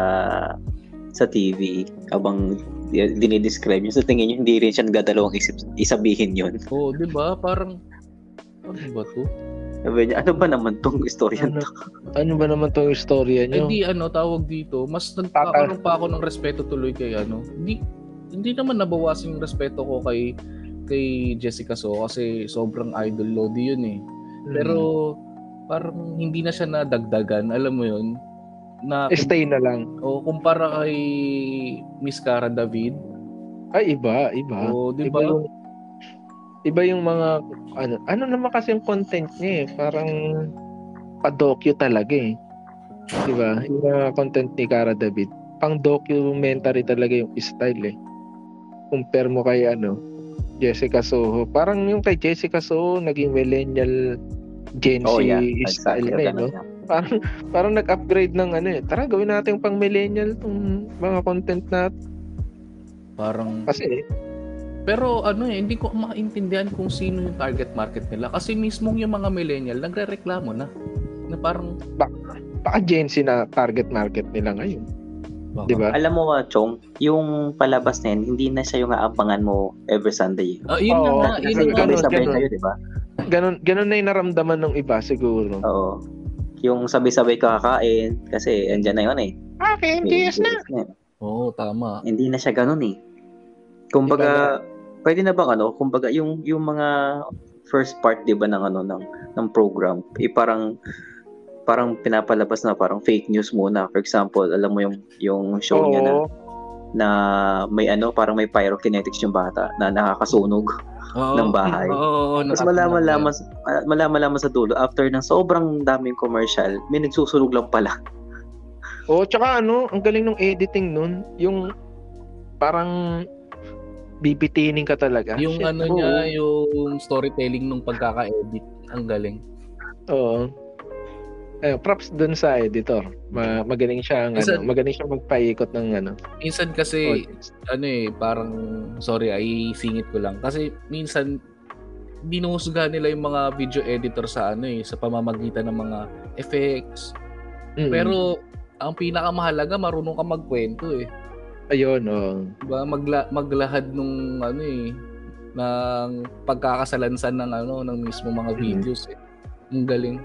sa T V, habang dinidescribe niya, sa tingin nyo, hindi rin siya nagdadalawang isip, isabihin yun? Oo, oh, diba? Parang, ano ba to? Sabi niya, ano ba naman tong istorya ano, to? Ano ba naman tong istorya nyo? Hindi, ano, tawag dito, mas nagkakaroon pa ako ng respeto tuloy kay, ano, hindi, hindi naman nabawasan yung respeto ko kay, kay Jessica Soho kasi sobrang idol lodi yun eh. Mm-hmm. Pero, parang hindi na siya nadagdagan, alam mo yun? Na, stay na lang. O, kumpara kay Miss Kara David. Ay, iba, iba. O, di ba? Iba. Iba yung mga ano ano naman kasi yung content niya eh, parang pa-docu talaga eh. 'Di ba? Yung uh, content ni Kara David, pang-documentary talaga yung style eh. Compare mo kay ano, Jessica Soho. Parang yung kay Jessica Soho naging millennial Gen Z oh, yeah. style exactly. na eh, no? Parang parang nag-upgrade ng ano eh. Tara gawin natin yung pang-millennial tong mga content na parang kasi eh, pero ano eh, hindi ko maintindihan kung sino yung target market nila. Kasi mismo yung mga millennial, nagre-reklamo na. Na parang... Baka, baka Gen Z na target market nila ngayon. Baka. Diba? Alam mo ba, Chong, yung palabas na yun, hindi na siya yung aabangan mo every Sunday. Ah, yun Oo, na nga. Kasi sabay-sabay kayo, diba? Ganun, ganun na yung naramdaman ng iba siguro. Oo. Yung sabay-sabay kakain, kasi andyan na yun eh. Ah, K M J S na! Oo, tama. Hindi na siya ganun eh. Kumbaga, diba? Pwede na bang ano, kumbaga yung yung mga first part 'di ba ng ano ng ng program, eh, parang parang pinapalabas na parang fake news muna. For example, alam mo yung yung show Oo. niya na na may ano, parang may pyrokinetics yung bata na nakakasunog Oo. ng bahay. Oo, mas malaman-laman malaman-laman sa dulo after ng sobrang daming commercial, may nagsusunog lang pala. Oh, tsaka ano, ang galing ng editing nun, yung parang bibitinin ka talaga. Yung Shit, ano oh. niya, yung storytelling nung pagkaka-edit. Ang galing. Oo. Eh, props dun sa editor. Ma- magaling siya ang ano, magaling siya magpaikot ng ano. Minsan kasi audience. ano eh, parang sorry, ay singit ko lang. Kasi minsan binuhusgahan nila yung mga video editor sa ano eh, sa pamamagitan ng mga effects. Mm-hmm. Pero ang pinakamahalaga marunong ka magkwento eh. Ayun, oh. Diba, magla- maglahad nung ano eh, ng pagkakasalansan ng ano, ng mismo mga videos eh. Ang galing.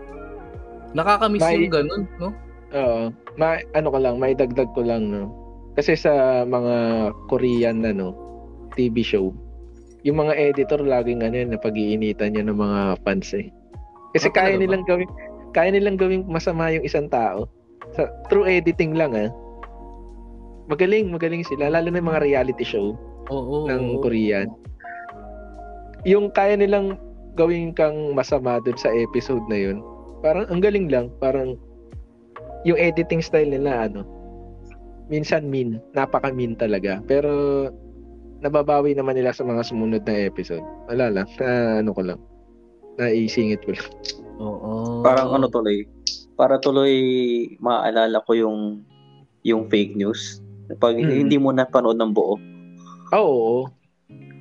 Nakakamiss may, yung ganun, no? Oo. Ma- ano ko lang, maidagdag ko lang, no? Kasi sa mga Korean, ano, T V show, yung mga editor laging ano yan, napag-iinitan yan ng mga fans eh. Kasi okay, kaya ano nilang ba? gawin, kaya nilang gawin masama yung isang tao. Sa, through editing lang, ah. Magaling, magaling sila. Lalo na yung mga reality show oh, oh, ng Korean. Yung kaya nilang gawin kang masama dun sa episode na yun, parang ang galing lang. Parang yung editing style nila, ano, minsan mean. Napaka-mean talaga. Pero nababawi naman nila sa mga sumunod na episode. Wala lang. Na, ano ko lang. Naisingit ko lang. Oh, oh. Parang ano tuloy. Para tuloy maaalala ko yung yung fake news. Pag hmm. hindi mo na panood ng buo. Oo.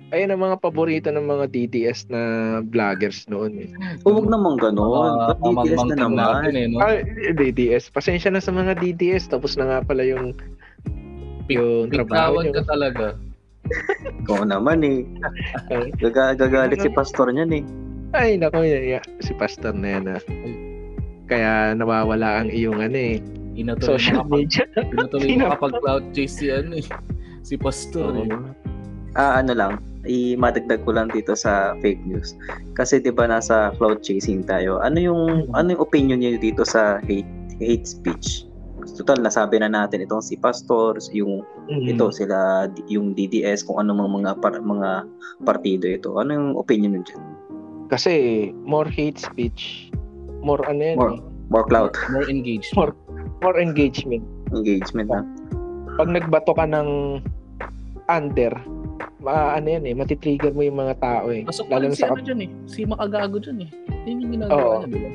Ayun ang mga paborito ng mga D T S na vloggers noon eh. Huwag namang gano'n. D T S na naman. Eh, no? ah, D T S. Pasensya na sa mga D T S. Tapos na nga pala yung yung trabaho niyo. Pitawan ka talaga. Oo naman eh. Gaga- gagalit si pastor niyan eh. Ay, naku. Y- y- si pastor na yan ah. Kaya nawawala ang iyong ano eh. Inatuloy social media. Inatuloy makapag-cloud chase si, ano, eh, si Pastor. Uh, eh. Ah, ano lang. i-madagdag ko lang dito sa fake news. Kasi 'di ba nasa cloud chasing tayo. Ano yung ano yung opinion niyo dito sa hate hate speech? Total nasabi na natin itong si pastors, yung mm-hmm. ito sila yung D D S kung ano mga mga, mga partido ito. Ano yung opinion niyo diyan? Kasi more hate speech, more ano yan, more, eh? more clout, more, more engagement, more, more engagement. Engagement ha? Pag nagbato ka ng under, ma ano yan eh, matitrigger mo yung mga tao eh. Pasok pa rin si ano dyan eh, si Makagago dyan eh. Yun yung ginagawa oh. niya, diba?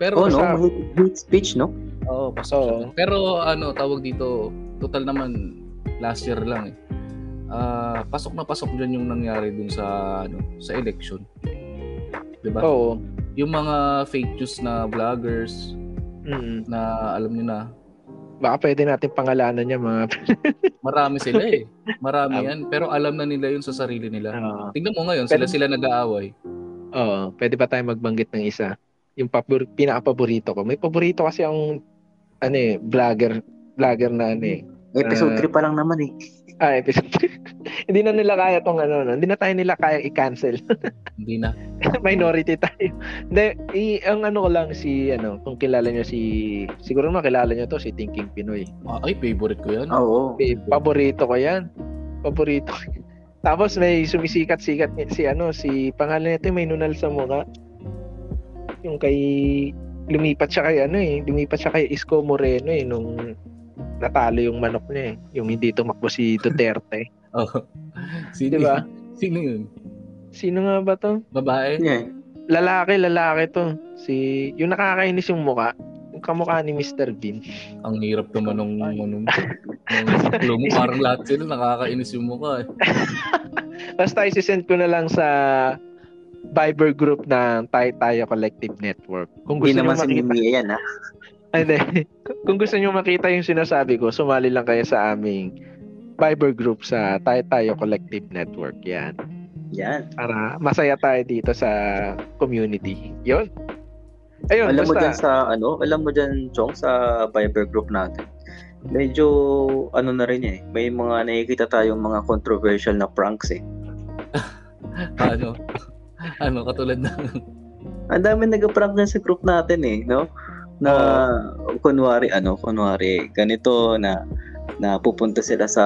Pero oh, sa... no, hate speech, no? Oo, oh, pasok oh. siya. Pero ano, tawag dito, total naman, last year lang eh. Uh, pasok na pasok dyan yung nangyari dun sa, ano, sa election. Diba? Oo. Oh. Yung mga fake news na vloggers, mm. na alam niyo na, baka pwede natin pangalanan niya mga marami sila eh. Marami um, yan. Pero alam na nila yun sa sarili nila. Uh, Tingnan mo ngayon, pwede, sila-sila nag-aaway. Oo. Uh, pwede ba tayo magbanggit ng isa? Yung pabor- pinaka-paborito ko. May paborito kasi ang ano eh, vlogger. Vlogger na ano eh. Episode uh, three pa lang naman eh. Ah, episode three. Hindi na nila kaya tong ano. No? Hindi na tayo nila kaya i-cancel. Hindi na. Minority tayo. Hindi, i- ang ano ko lang si, ano, kung kilala nyo si, siguro naman kilala nyo to, si Thinking Pinoy. Ah, ay, favorite ko yan. Oo. P- paborito ko yan. Paborito ko yan. Tapos may sumisikat-sikat si, ano, si pangalan nito, may nunal sa mukha. Yung kay, lumipat siya kay, ano eh, lumipat siya kay Isko Moreno eh, nung, natalo yung manok niya eh. Yung hindi tumakbo si Duterte. Oh. Sino ba? Diba? Sino yun? Sino nga ba to? Babae? Yeah. Lalaki, lalaki to. Si yung nakakainis yung mukha. Yung kamukha ni Mister Bean. Ang hirap naman nung nung lumo parang lahat sila nakakainis yung mukha eh. Basta isi-send ko na lang sa Viber group ng Tayo Tayo Collective Network. Kung gusto niyo makita yan ha. Ay, kung gusto niyo makita yung sinasabi ko, sumali lang kayo sa aming Viber group sa Tayo Tayo Collective Network. Yan. Yan. Para masaya tayo dito sa community. Yun. Ayun, alam basta. Mo dyan sa, ano, alam mo dyan, Chong, sa Viber group natin. Medyo, ano na rin eh, may mga nakikita tayong mga controversial na pranks eh. ano? Ano, katulad na? Ang dami nag-prank na sa group natin eh, no? Na uh, kunwari ano kunwari ganito na na pupunta sila sa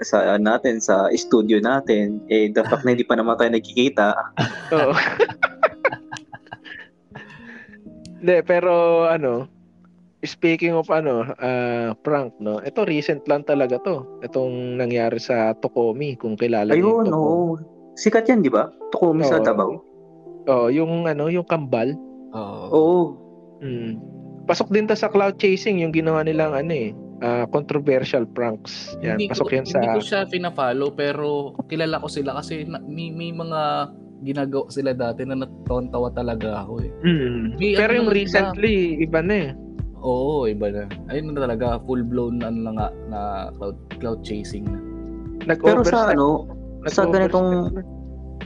sa natin sa studio natin eh the fact na hindi pa naman tayo nagkikita. Oo. De, pero ano speaking of ano uh, prank no ito recent lang talaga to itong nangyari sa Tokomi kung kilala niyo. Ayun oh sikat yan di ba Tokomi oh. sa Davao. Oh yung ano yung kambal. Oo. Oh. Hmm. Pasok din 'to sa cloud chasing yung ginawa nilang ano eh, uh, controversial pranks. Yan, hindi pasok ko, 'yan sa hindi ko siya pina-follow pero kilala ko sila kasi na, may, may mga ginagawa sila dati na natontawa talaga ako eh. Mm. May, pero ano yung recently, na, iba na eh. Oo, iba na. Ayun na talaga full blown na ano na, na cloud cloud chasing na. Nag-overstep. Pero sa ano, sa ganitong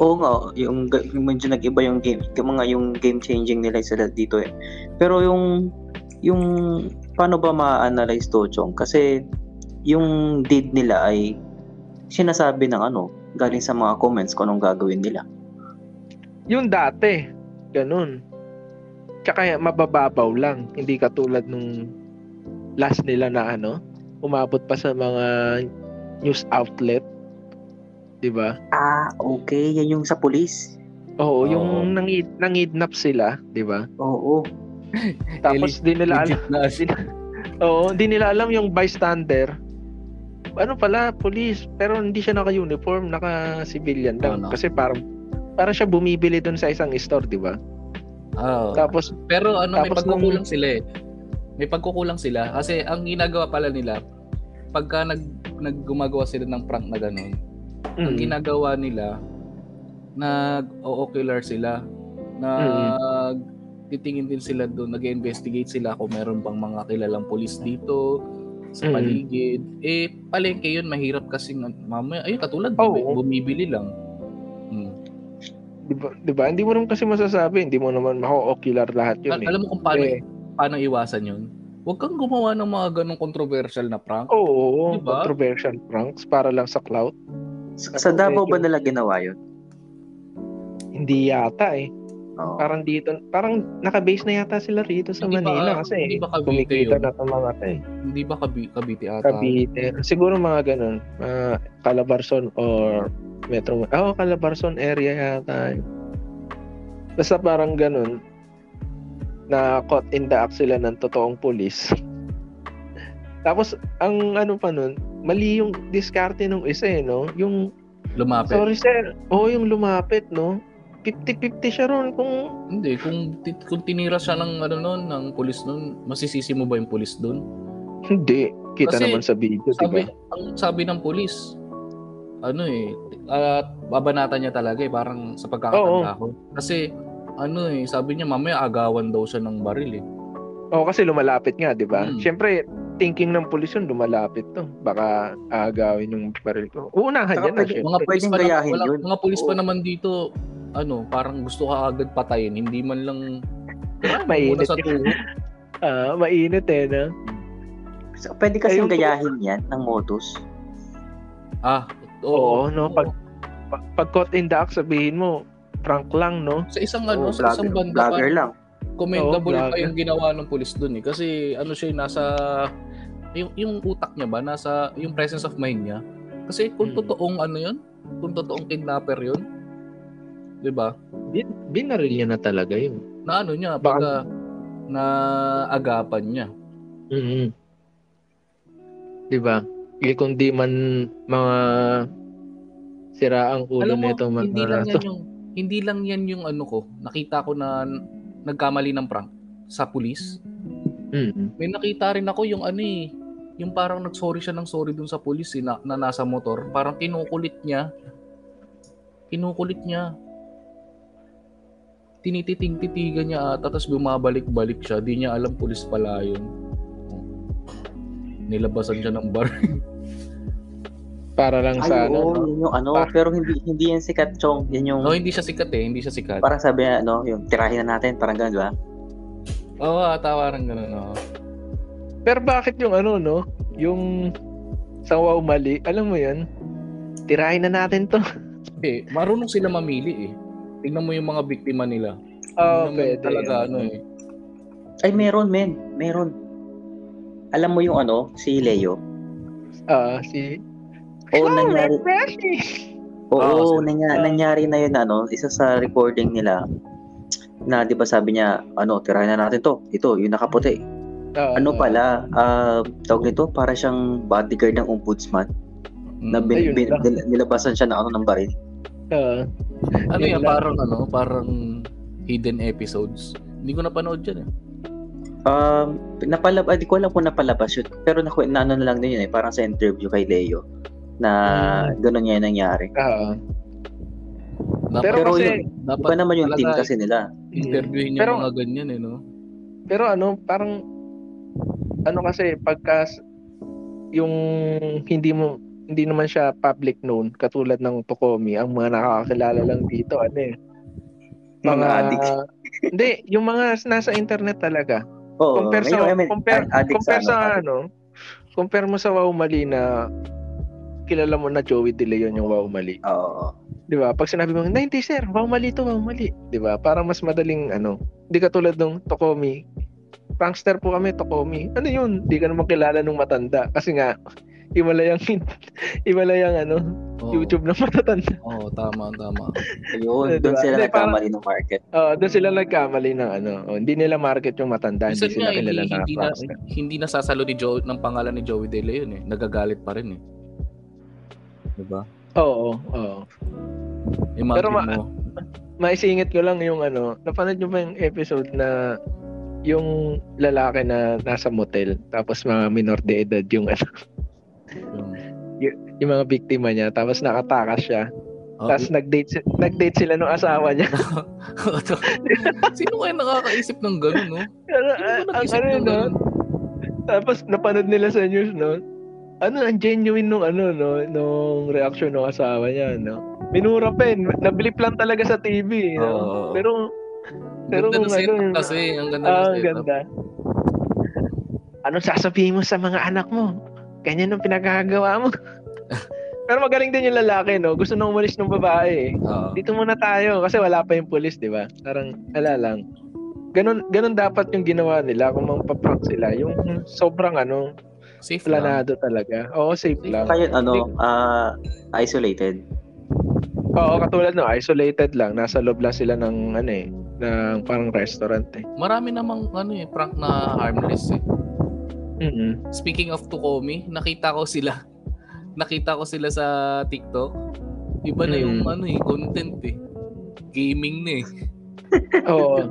oo nga, yung, yung medyo nag-iba yung game, yung mga yung game-changing nila sila dito eh. Pero yung, yung, paano ba ma-analyze to, Chong? Kasi, yung deed nila ay sinasabi ng ano, galing sa mga comments kung anong gagawin nila. Yung dati, ganun. Kaya mabababaw lang, hindi katulad nung last nila na ano, umabot pa sa mga news outlet. Diba? Ah, okay. Yan yung sa police. Oo, oh. yung nangid, nangidnap sila. Diba? Oo. Oh, oh. Tapos di nila alam. Oo, di nila alam yung bystander. Ano pala, police. Pero hindi siya naka-uniform, naka-civilian lang. Oh, no. Kasi parang, parang siya bumibili dun sa isang store, diba? Oo. Oh. Tapos, pero ano, tapos may pagkukulang nung... sila eh. May pagkukulang sila. Kasi ang ginagawa pala nila, pagka nag naggumagawa sila ng prank na gano'n, Mm. ang ginagawa nila nag-o-ocular sila nagtitingin mm. din sila doon nag-investigate sila kung meron bang mga kilalang polis dito sa paligid mm. eh palengke yun mahirap kasi mamaya ayun katulad oh, eh, bumibili lang mm. diba, diba hindi mo naman kasi masasabi hindi mo naman mako-ocular lahat yun Al- eh. Alam mo kung paano, eh. paano iwasan yun huwag kang gumawa ng mga ganong controversial na prank oo oh, diba? Controversial pranks para lang sa clout Sa Davao ba nila ginawa yun? Hindi yata eh. Oh. Parang dito, parang naka-base na yata sila rito sa hindi Manila ba, kasi hindi ba kumikita na itong mga tayo. Hindi ba Kabi- Cavite ata? Cavite. Siguro mga ganun. Uh, Calabarzon or Metro. Oh, Calabarzon area yata. Basta parang ganun. Na-caught in the act sila ng totoong pulis. Tapos, ang ano pa nun, mali yung diskarte nung isa eh, no? Yung lumapit. Sorry sir. Oo, oh, yung lumapit, no? fifty-fifty siya ron kung hindi kung t- kung tinira siya ng ano noon ng pulis noon, masisisi mo ba yung pulis doon? Hindi, kita kasi, naman sa video, sabi, diba? Ang sabi ng pulis, ano eh, at uh, babanatan niya talaga eh, parang sa pagkakatanda ko. Kasi ano eh, sabi niya mamaya agawan daw siya ng baril eh. Oh, kasi lumalapit nga, 'di ba? Hmm. Siyempre, thinking ng pulis yun, lumalapit 'to. Baka agawin yung baril ko. Uunahan yan, pwede, mga pulis pa gayahin na, yun. Mga pulis oh. pa naman dito ano, parang gusto ka agad patayin, hindi man lang ah, mainit sa tubo. Ah, uh, mainit eh, no? So, pwede kasi gayahin yan ng modus. Ah, oo, oo no, oo. Pag, pag pag caught in the act, sabihin mo, prank lang, no? Sa isang ano, oo, sa isang blogger, banda blogger pa, lang. Commendable oo, pa yung ginawa ng pulis doon eh, kasi ano siya, nasa yung yung utak niya ba, nasa yung presence of mind niya. Kasi kung hmm. totoong ano 'yun, kung totoong kidnapper 'yun, diba? Bin- binaril niya na talaga yun. Na ano niya, baka na agapan niya. Mm-hmm. Diba? E kung di man mga siraang ulo nito mga hindi lang yan yung, hindi lang yan yung ano ko, nakita ko na nagkamali ng prank sa pulis. Mm-hmm. May nakita rin ako yung ano eh, yung parang nagsorry siya ng sorry dun sa pulis eh, na, na nasa motor. Parang kinukulit niya. Kinukulit niya. Tinititig-titigan niya ata, tapos bumabalik-balik siya. Di niya alam, pulis pala yun. Nilabasan siya ng bar. Para lang ay, sa oo, ano. Yun yung ano, para. Pero hindi hindi yan sikat, Chong. Yan yung... No, hindi siya sikat eh. Hindi siya sikat. Parang sabi niya, ano, yung tirahin na natin. Parang gano'n, di ba? Oo, oh, tawarang gano'n, no. Pero bakit yung ano, no? Yung sa Wow Mali, alam mo yun? Tirahin na natin to. Eh, marunong sila mamili eh. Tingnan mo yung mga biktima nila. Oh, pwede. Talaga, ano eh. Ay, meron, men. Meron. Alam mo yung ano, si Leo? Ah, uh, si... Oh, oh nangyari... Oo, oh, oh, nanya... uh... nangyari na yun, ano. Isa sa recording nila, na di ba sabi niya, ano, tirahin na natin to. Ito, yung nakaputi. Uh, ano pala, uh, tawag nito, para siyang bodyguard ng ombudsman. Mm. Na bin, bin, nilabasan siya na ano ng baril. Uh, ano yan, parang ano, parang hidden episodes. Hindi ko napanood yan eh. Um, napalabas, di ko alam kung napalabas yun. Pero na, na ano na lang din yun eh, parang sa interview kay Leo. Na mm. gano'n yan nangyari. Uh, pero pero kasi, yun, dapat iba naman yung team kasi nila. Interviewin niya mga ganyan eh, no? Pero ano, parang, ano kasi, pagkas, yung hindi mo, hindi naman siya public known katulad ng Tokomi, ang mga nakakakilala lang dito ano eh mga, mga addicts. Hindi, yung mga nasa internet talaga. Oo, compare sa I mean, compare, compare sa ano, ano compare mo sa Wow Mali na kilala mo na Joey De Leon yung Wow Mali. Oo. 'Di ba? Pag sinabi mo, "Hindi sir, Wow Mali to, Wow Mali." 'Di ba? Para mas madaling ano, hindi katulad ng Tokomi. Prankster po kami, Tokomi. Ano 'yun? Hindi ka naman kilala nung matanda kasi nga Ibalay ang Ibalay ang ano oh. YouTube na matatanda. Oo, oh, tama, tama. Ayun, doon sila De, nagkamali parang, ng market. Oo, uh, doon sila nagkamali ng ano. Oh, hindi nila market yung matanda, hindi sila kilala na. Hindi, na, hindi nasasalo ni Joe ng pangalan ni Joey De Leon eh. Nagagalit pa rin eh. 'Di ba? Oo, oo. Imagine Pero ma- mo. Maisingit ko lang yung ano, napanood niyo ba yung episode na yung lalaki na nasa motel tapos mga minor de edad yung ano Y- yung mga biktima niya tapos nakatakas siya. Oh, tapos nag-date nag-date sila nung asawa niya. Sino kaya nakakaisip ng ganun, no? Ang ano, no? Tapos napanood nila sa news, no? Ano, ang genuine nung ano, no? Nung reaction ng asawa niya, no? Minura pa eh. Nablip lang talaga sa T V, no? Oh. Pero pero kung ano, kasi ang ganda ng setup. Ganda. Anong sasabihin mo sa mga anak mo? Ganyan ang pinagagawa mo. Pero magaling din yung lalaki, no? Gusto nang umalis ng babae, eh. Uh-huh. Dito muna tayo kasi wala pa yung pulis, di ba? Parang ala lang. Ganun, ganun dapat yung ginawa nila kung mangpa-prank sila. Yung sobrang ano, safe planado lang talaga. Oo, safe, safe lang. Kaya ano, uh, isolated. Oo, katulad no, isolated lang. Nasa loob lang sila ng ano eh, ng parang restaurant eh. Marami namang ano eh, prank na harmless eh. Mm-hmm. Speaking of Tokomi, nakita ko sila. Nakita ko sila sa TikTok. Iba na mm-hmm. yung ano eh, content eh. Gaming na eh. Oo.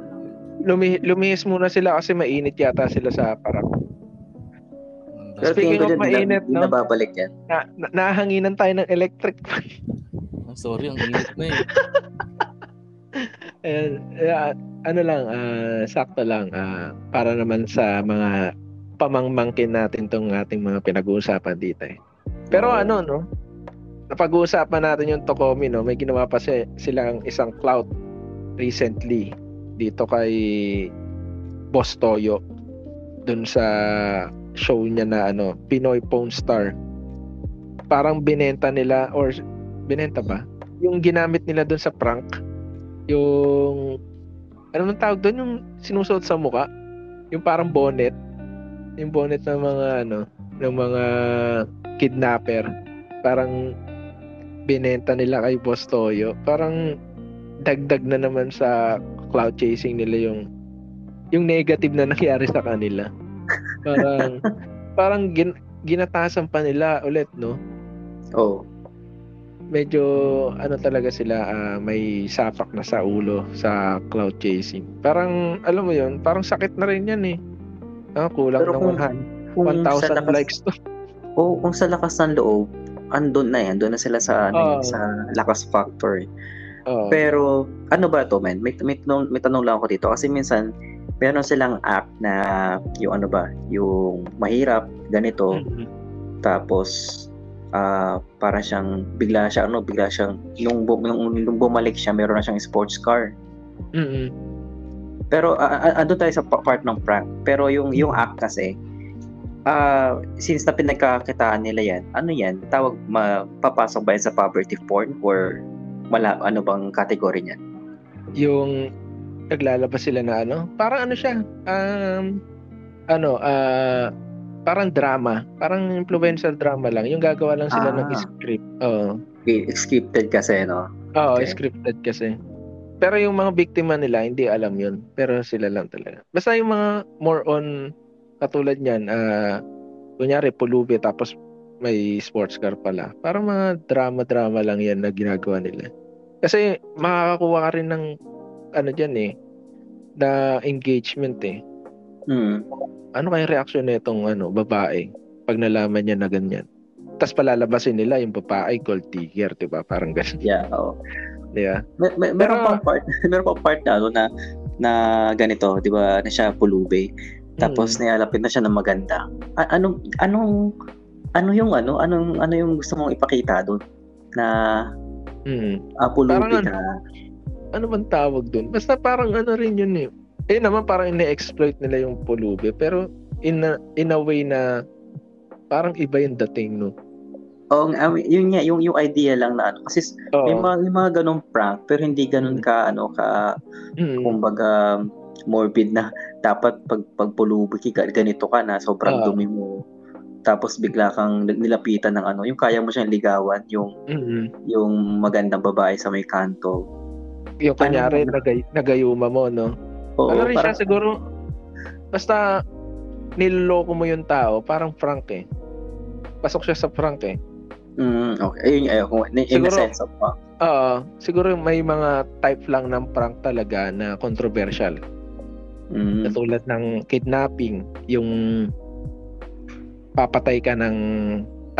Lumi- lumihis muna sila kasi mainit yata sila sa parang. Pero speaking of mainit, na, no? Nababalik yan. Na, na, nahanginan tayo ng electric fan. I'm sorry, ang init na eh. Ayan, uh, ano lang, uh, sakto lang. Uh, para naman sa mga pamangmangkin natin itong ating mga pinag-uusapan dito eh. Pero oh. ano, no? Napag-uusapan natin yung Tokomi, no? May ginawa pa si- silang isang clout recently. Dito kay Boss Toyo dun sa show niya na ano, Pinoy Pawn Star. Parang binenta nila or binenta ba? Yung ginamit nila dun sa prank, yung ano nang tawag dun, yung sinusuot sa muka, yung parang bonnet, yung bonnet ng mga ano, ng mga kidnapper. Parang binenta nila kay Boss Toyo. Parang dagdag na naman sa cloud chasing nila yung yung negative na nangyari sa kanila. Parang parang gin, ginatasan pa nila ulit, no? Oh. Medyo ano talaga sila, uh, may sapak na sa ulo sa cloud chasing. Parang alam mo yon, parang sakit na rin yan eh. Ah, kulang na one thousand likes to. Oh, kung sa lakas ng loob, andun na yan, doon na sila sa oh. sa lakas factor. Eh. Oh. Pero ano ba to man? May, may, may tanong lang ako dito kasi minsan meron silang app na yung ano ba, yung mahirap ganito, mm-hmm. tapos uh, para siyang bigla siya ano, bigla siyang nung, nung, nung bumalik siya meron na siyang sports car. Mm-hmm. Pero uh, andun tayo sa part ng prank. Pero yung yung app kasi uh, since na pinagkakitaan nila yan, ano yan? Tawag, mapapasok ba yan sa poverty porn or mala, ano bang kategory niyan? Yung naglalabas sila na ano, parang ano siya, um, ano, uh, parang drama, parang influencer drama lang, yung gagawa lang sila ah. ng script. Oo. Okay, scripted kasi, no? Oo, okay. Scripted kasi. Pero yung mga biktima nila, hindi alam yun, pero sila lang talaga. Basta yung mga more on, katulad niyan, uh, kunyari, pulubi, tapos may sports car pala. Parang mga drama-drama lang yan na ginagawa nila. Kasi makakakuha ka rin ng ano dyan eh, na engagement eh. Hmm. Ano kayang reaksyon na itong ano, babae pag nalaman niya na ganyan? Tapos palalabasin nila yung babae gold digger, diba? Parang ganyan. Yeah, oo. Diba? Mer- mer- meron pang part, meron pang part na, ano, na, na ganito, diba? Na siya pulube. Tapos hmm. nilalapit na siya ng maganda. A- anong, anong, ano yung ano, anong, ano yung gusto mong ipakita doon na mm. uh, pulubi ka? Ano bang tawag doon? Basta parang ano rin yun eh. Eh naman parang ine-exploit nila yung pulubi pero in a, in a way na parang iba yung dating, no? Oo, um, yun nga, yung, yung idea lang na ano. Kasi oh. may, mga, may mga ganong prank pero hindi ganon ka, ano, ka, mm. kumbaga, morbid na dapat pag, pag pulubi ka, ganito ka na, sobrang oh. dumi mo. Tapos bigla kang nilapitan ng ano, yung kaya mo siyang ligawan, yung mm-hmm. yung magandang babae sa may kanto. Yung kanyari, ano, nagay, nagayuma mo, no? Oo, ano rin parang, siya siguro, basta niloloko mo yung tao, parang prank eh. Pasok siya sa prank eh. Mm, okay, ayun, ayun, in, in siguro, the sense of prank. Uh, siguro may mga type lang ng prank talaga na controversial. Mm. Katulad ng kidnapping, yung papatay ka ng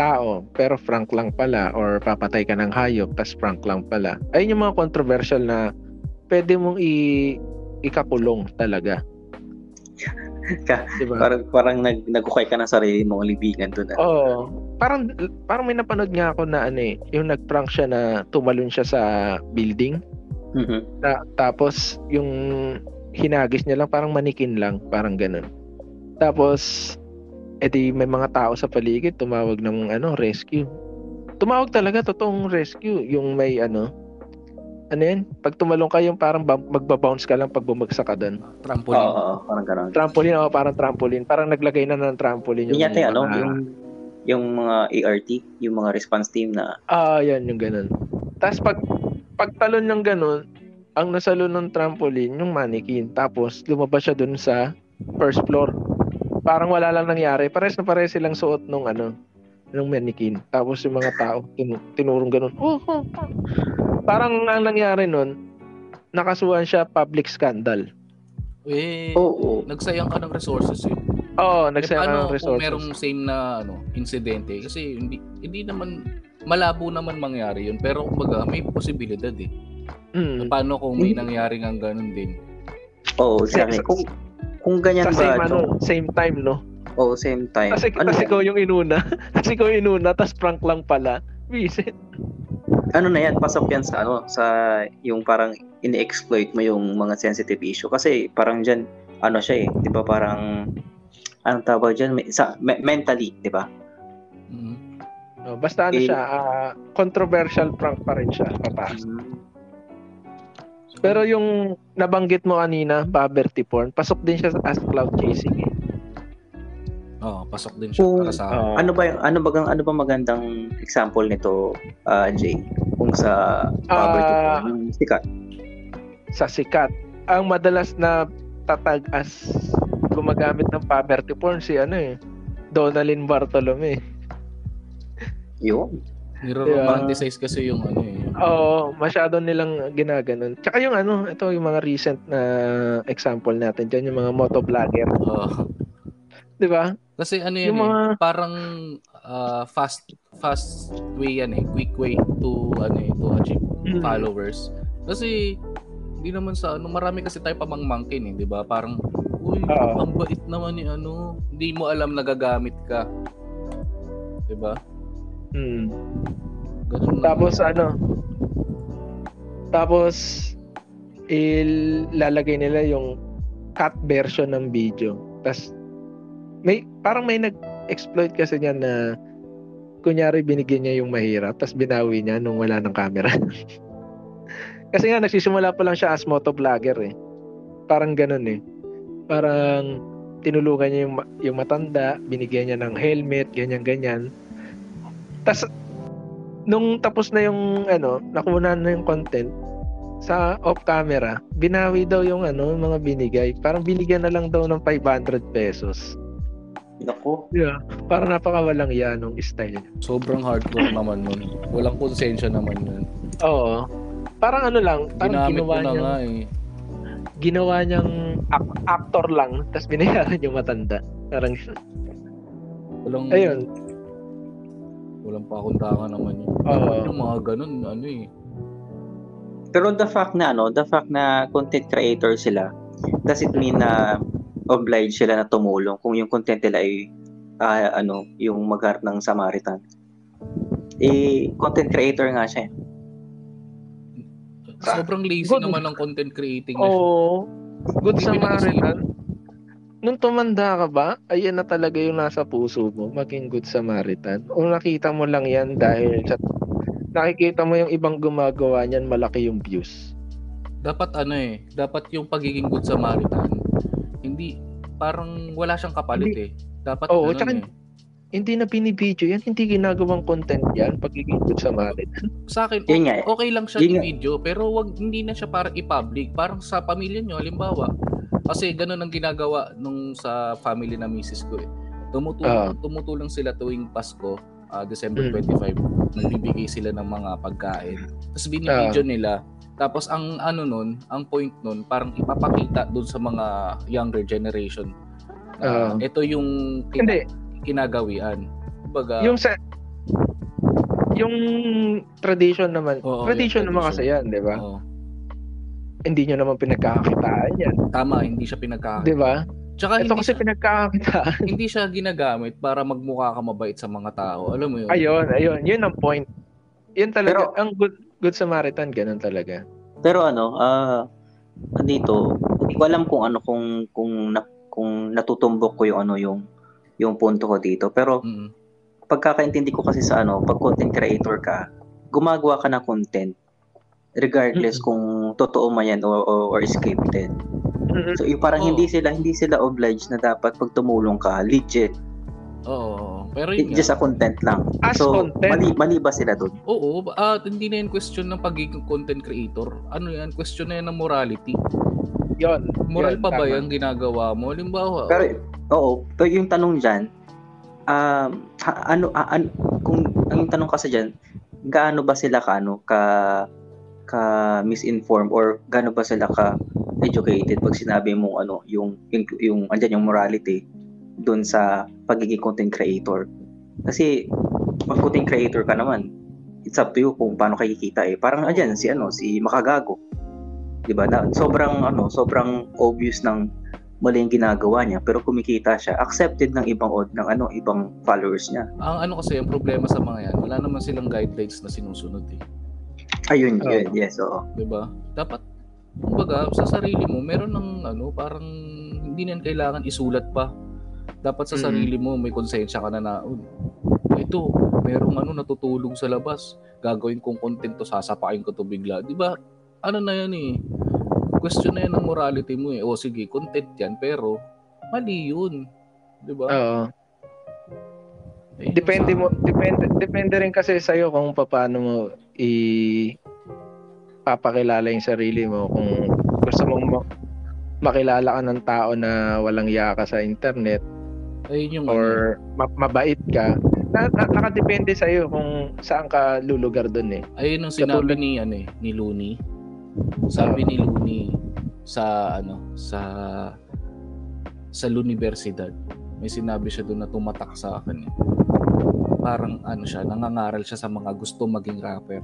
tao pero prank lang pala, or papatay ka ng hayop tas prank lang pala. Ayun yung mga controversial na pwede mong i- ikapulong talaga. Diba? Parang, parang nag- nagkukay ka ng sarili mong libingan doon. Oo. Oh, parang, parang may napanood nga ako na ano eh, yung nagprank siya na tumalon siya sa building. Mm-hmm. Na, tapos yung hinagis niya lang parang manikin lang, parang ganun. Tapos edi may mga tao sa paligid tumawag ng ano, rescue. tumawag talaga totoong rescue, yung may ano, ano yan? Pag tumalong ka yung parang magbabounce ka lang pag bumagsak ka doon. Trampoline. Oo, oh, oh, parang gano'n. Trampoline, oh, parang trampoline. Parang naglagay na ng trampoline. Yung yate, ano? Yung, yung mga A R T, yung mga response team na... Ah, yan, yung gano'n. Tapos pag, pag talon ng gano'n, ang nasalo ng trampoline, yung mannequin. Tapos lumabas siya doon sa first floor. Parang wala lang nangyari. Pares na pares silang suot nung ano, nung mannequin. Tapos yung mga tao, tin- tinurong gano'n. Oh, oh, oh. Parang ang nangyari nun, nakasuhan siya public scandal. Eh, oh, oh. Nagsayang ka ng resources eh. Oo, oh, nagsayang ka ng resources. Kung merong same na ano, insidente, kasi hindi, hindi naman, malabo naman mangyari yun. Pero kumbaga, may posibilidad eh. Mm. Paano kung may nangyari nga ganun din? Oo, oh, siyempre. Kung, kung ganyan sa ba? Same, ano, same time, no? Oo, oh, same time. Kasi, ano kasi ko yung inuna. Kasi ko yung inuna, tas prank lang pala. Visit. Ano na yan, pasok yan sa ano, sa yung parang ini-exploit mo yung mga sensitive issue kasi parang diyan ano siya eh, 'di ba, parang anong tawag diyan, me- mentally, 'di ba? Mm-hmm. No, basta ano eh, siya, uh, controversial prank pa rin siya pataas. Mm-hmm. Pero yung nabanggit mo kanina, poverty porn, pasok din siya as cloud chasing eh. Oh, pasok din siya kung, para sa uh, ano ba yung, ano bagang ano ba magandang example nito, uh, Jay? Kung sa poverty uh, porn, sikat. Sa sikat. Ang madalas na tatag as gumagamit ng poverty porn si ano eh, Donalyn Bartolome. Yun. Niro-romanticize yeah. kasi yung ano eh. Oo, masyado nilang ginaganon. Tsaka yung ano, ito yung mga recent na example natin diyan, yung mga motovlogger. Oh. 'Di ba? Kasi ano yan, yung mga... eh, parang uh, fast fast way yan eh, quick way to ano eh, to achieve mm-hmm. followers. Kasi hindi naman sa ano, marami kasi tayo pamangmangkin eh, 'di ba? Parang uy, uh-oh, ang bait naman ni ano, hindi mo alam nagagamit ka. 'Di ba? Mm. Tapos na, ano? Tapos ilalagay nila yung cut version ng video. Tapos may parang may nag-exploit kasi niya na kunyari binigyan niya yung mahirap tapos binawi niya nung wala ng camera. Kasi nga nagsisimula pa lang siya as motovlogger eh. Parang ganun eh. Parang tinulungan niya yung, yung matanda, binigyan niya ng helmet, ganyan-ganyan. Tapos nung tapos na yung ano, nakuha na yung content sa off camera, binawi daw yung ano, yung mga binigay. Parang binigyan na lang daw ng five hundred pesos. Nako. Yeah, para napakawalang iya nung style niya. Sobrang hardcore naman nun. Walang konsensya naman nun. Oo. Parang ano lang, parang ginamit ginawa niya nga eh. Ginawa niyang ak- actor lang, tapos binayaran yung matanda. Parang walang ayun. Walang pakuntangan naman yun. Uh, yung mga ganun, ano eh. Pero the fact na ano, the fact na content creator sila, does it mean na obliged sila na tumulong kung yung content nila ay uh, ano, yung magharap ng Samaritan? Eh, content creator nga siya. Sobrang lazy good naman ng content creating na siya. Oo. Good Samaritan. Nung tumanda ka ba, ayan na talaga yung nasa puso mo, maging good Samaritan. O nakita mo lang yan dahil sa, nakikita mo yung ibang gumagawa niyan, malaki yung views. Dapat ano eh, dapat yung pagiging good Samaritan, hindi, parang wala siyang kapalit hindi, eh. Dapat oh, ano eh. Hindi na binibideo yan, hindi ginagawang content yan, pagiging good Samaritan. Sa akin, okay, okay lang siya yung video, pero wag, hindi na siya parang i-public. Parang sa pamilya nyo, halimbawa. Kasi ganun ang ginagawa nung sa family na misis ko eh. Tumutulong, uh, tumutulong sila tuwing Pasko, uh, December twenty-fifth. Nagbibigay sila ng mga pagkain. Tapos binibideo uh, nila. Tapos ang ano nun, ang point nun, parang ipapakita dun sa mga younger generation. Uh, uh, ito yung kin- hindi. kinagawian. Baga, yung sa... Yung tradition naman. Oo, tradition naman kasi yan, di ba? Oo. Hindi nyo naman pinagkakakitaan yan. Tama, hindi siya pinagkakakitaan. Di ba? Tsaka ito kasi siya, pinagkakakitaan. Hindi siya ginagamit para magmukha ka mabait sa mga tao. Alam mo yun? Ayun, ayun. Yun ang point. Yun talaga. Pero, ang good... Good Samaritan, ganun talaga. Pero ano, ah, uh, dito, hindi ko alam kung ano kung kung na, kung natutumbok ko yung ano yung yung punto ko dito. Pero mm-hmm. pagkakaintindi ko kasi sa ano, pag content creator ka, gumagawa ka ng content regardless mm-hmm. kung totoo man yan o, o or scripted. Mm-hmm. So, yung parang oh. hindi sila hindi sila obliged na dapat pag tumulong ka, legit. Oo, pero yun just nga. a content lang. As so, content? Mali, mali ba sila doon? Oo, at uh, hindi na yan question ng pagiging content creator. Ano yan? Question na yan ng morality. Yun. Moral yun, pa tama. Ba yung ginagawa mo? Halimbawa? Pero, oo, pero yung tanong dyan, uh, ano, uh, ano, kung, ang tanong kasi dyan, gaano ba sila ka, ano, ka, ka misinformed or gaano ba sila ka educated pag sinabi mo, ano, yung, yung, yung, andyan yung morality doon sa pagiging content creator. Kasi pag content creator ka naman, it's up to you kung paano kikita eh. Parang ayan si ano, si Makagago. 'Di ba? Na sobrang ano, sobrang obvious ng mali yung ginagawa niya pero kumikita siya. Accepted ng ibang od ng ano, ibang followers niya. Ang ano kasi ang problema sa mga 'yan, wala naman silang guidelines na sinusunod eh. Ayun, uh, yun, yes, oo. 'Di ba? Dapat kumbaga sa sarili mo, meron ng ano, parang hindi na kailangan isulat pa. Dapat sa mm-hmm. sarili mo, may konsensya ka na na, oh, ito, merong ano natutulong sa labas. Gagawin kong content to, sasapain ko to bigla. Diba, ano na yan eh. Question na yan ng morality mo eh. O sige, content yan, pero mali yun. Diba? Oo. Ayun, depende sa... mo, depende, depende rin kasi sa'yo kung paano mo i papakilala yung sarili mo. Kung gusto mong makilala ka ng tao na walang iya ka sa internet, ayun yung or ma- mabait ka, na, na, nakadepende sa iyo kung saan ka lulugar doon eh. Ayun ang sinabi ni ano eh, ni Luni. Sabi ni Luni sa ano, sa sa Luniversidad. May sinabi siya doon na tumatak sa akin eh. Parang ano siya, nangangaral siya sa mga gusto maging rapper.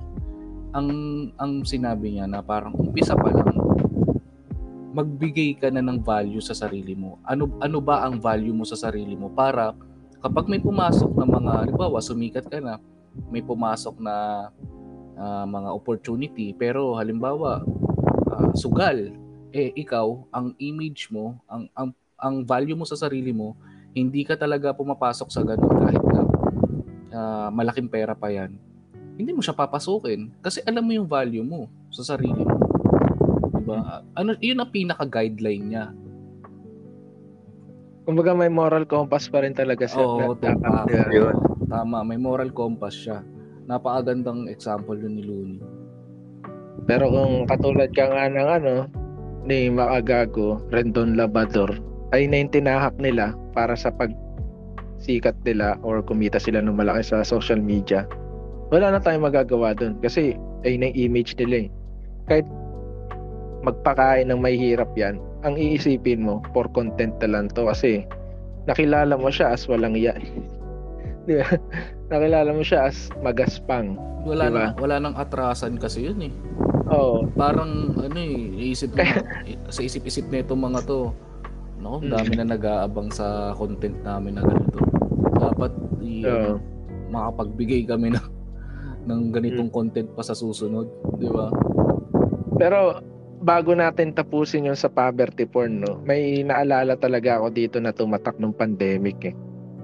Ang ang sinabi niya na parang umpisa pa lang magbigay ka na ng value sa sarili mo. Ano ano ba ang value mo sa sarili mo para kapag may pumasok na mga, halimbawa, sumikat ka na, may pumasok na uh, mga opportunity, pero halimbawa, uh, sugal, eh ikaw, ang image mo, ang, ang, ang value mo sa sarili mo, hindi ka talaga pumapasok sa ganun kahit na uh, malaking pera pa yan. Hindi mo siya papasukin kasi alam mo yung value mo sa sarili mo. Ba? Ano, yun ang pinaka-guideline niya. Kumbaga may moral compass pa rin talaga siya. Oo, tama. Tama, may moral compass siya. Napakagandang example yun ni Luni. Pero kung katulad ka nga ng ano, ni Makagago, Rendon Labador, ay na yung tinahak nila para sa pagsikat nila or kumita sila ng malaki sa social media. Wala na tayong magagawa dun kasi ay na yung image nila eh. Kahit magpakain ng mahihirap yan, ang iisipin mo, for content na lang to kasi nakilala mo siya as walang iya. Di ba? Nakilala mo siya as magaspang. Wala, diba? na, wala nang atrasan kasi yun eh. Oo. Parang ano eh, iisip mo, sa isip-isip na itong mga to, no, dami na nag-aabang sa content namin na ganito. Dapat i- so, makapagbigay kami na, ng ganitong content pa sa susunod. Di ba? Pero bago natin tapusin yung sa poverty porn, no, may naalala talaga ako dito na tumatak nung pandemic eh.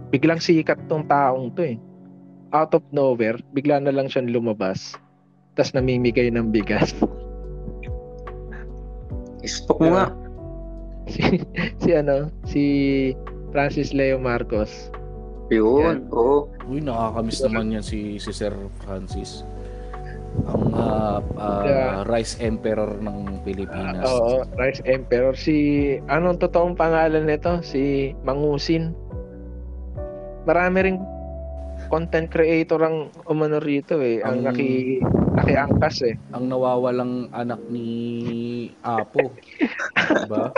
Biglang sikat tong taong to eh. Out of nowhere, bigla na lang siyang lumabas. Tapos namimigay ng bigas. Istok mo nga. Si, si ano, si Francis Leo Marcos. Yun, oo. Uy, nakakamiss naman yan si, si Sir Francis. Ang uh, uh, yeah. Rice Emperor ng Pilipinas. Uh, Oo, Rice Emperor. Si, anong totoong pangalan nito? Si Mangusin. Marami ring content creator ang umano rito eh. Ang, ang naki, nakiangkas eh. Ang nawawalang anak ni Apo. Diba?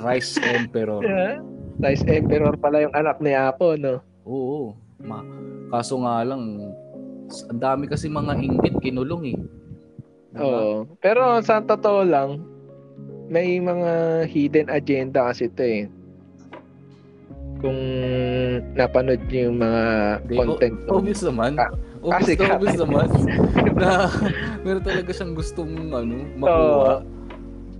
Rice Emperor. Yeah. Rice Emperor pala yung anak ni Apo, no? Oo. Ma, kaso nga lang, ang dami kasi mga inggit kinulong eh. Oo. Pero sa totoo lang, may mga hidden agenda kasi ito eh. Kung napanood niyo yung mga De, content o, obvious naman. Ah, obvious, na, obvious naman na meron talaga siyang gustong ano, makuha. So,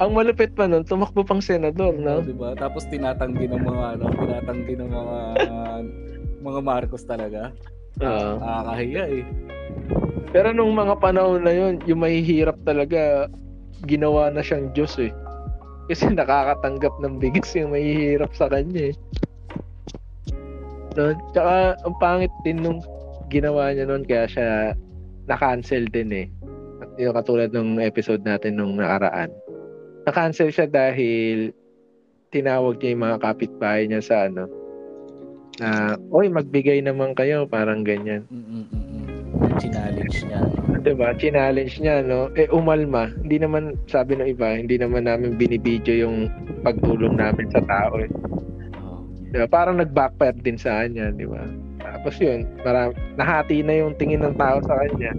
ang malupit pa nun, tumakbo pang senador, no? Diba? Tapos tinatanggi ng mga ano, tinatanggi ng mga mga Marcos talaga. Uh, Nakakahiya eh. Pero nung mga panahon na yun, yung mahihirap talaga, ginawa na siyang Diyos eh. Kasi nakakatanggap ng bigas yung mahihirap sa kanya eh. No? Tsaka ang pangit din nung ginawa niya noon kaya siya na-cancel din eh. Yung katulad ng episode natin nung nakaraan. Na-cancel siya dahil tinawag niya yung mga kapitbahay niya sa ano. Na, oy, magbigay naman kayo, parang ganyan. Challenge niya. Diba? Challenge niya, no? Eh, umalma. Hindi naman, sabi ng iba, hindi naman namin binibidyo yung pagtulong namin sa tao eh. Diba? Parang nag-backfire din sa kanya, diba? Tapos yun, parang nahati na yung tingin ng tao sa kanya.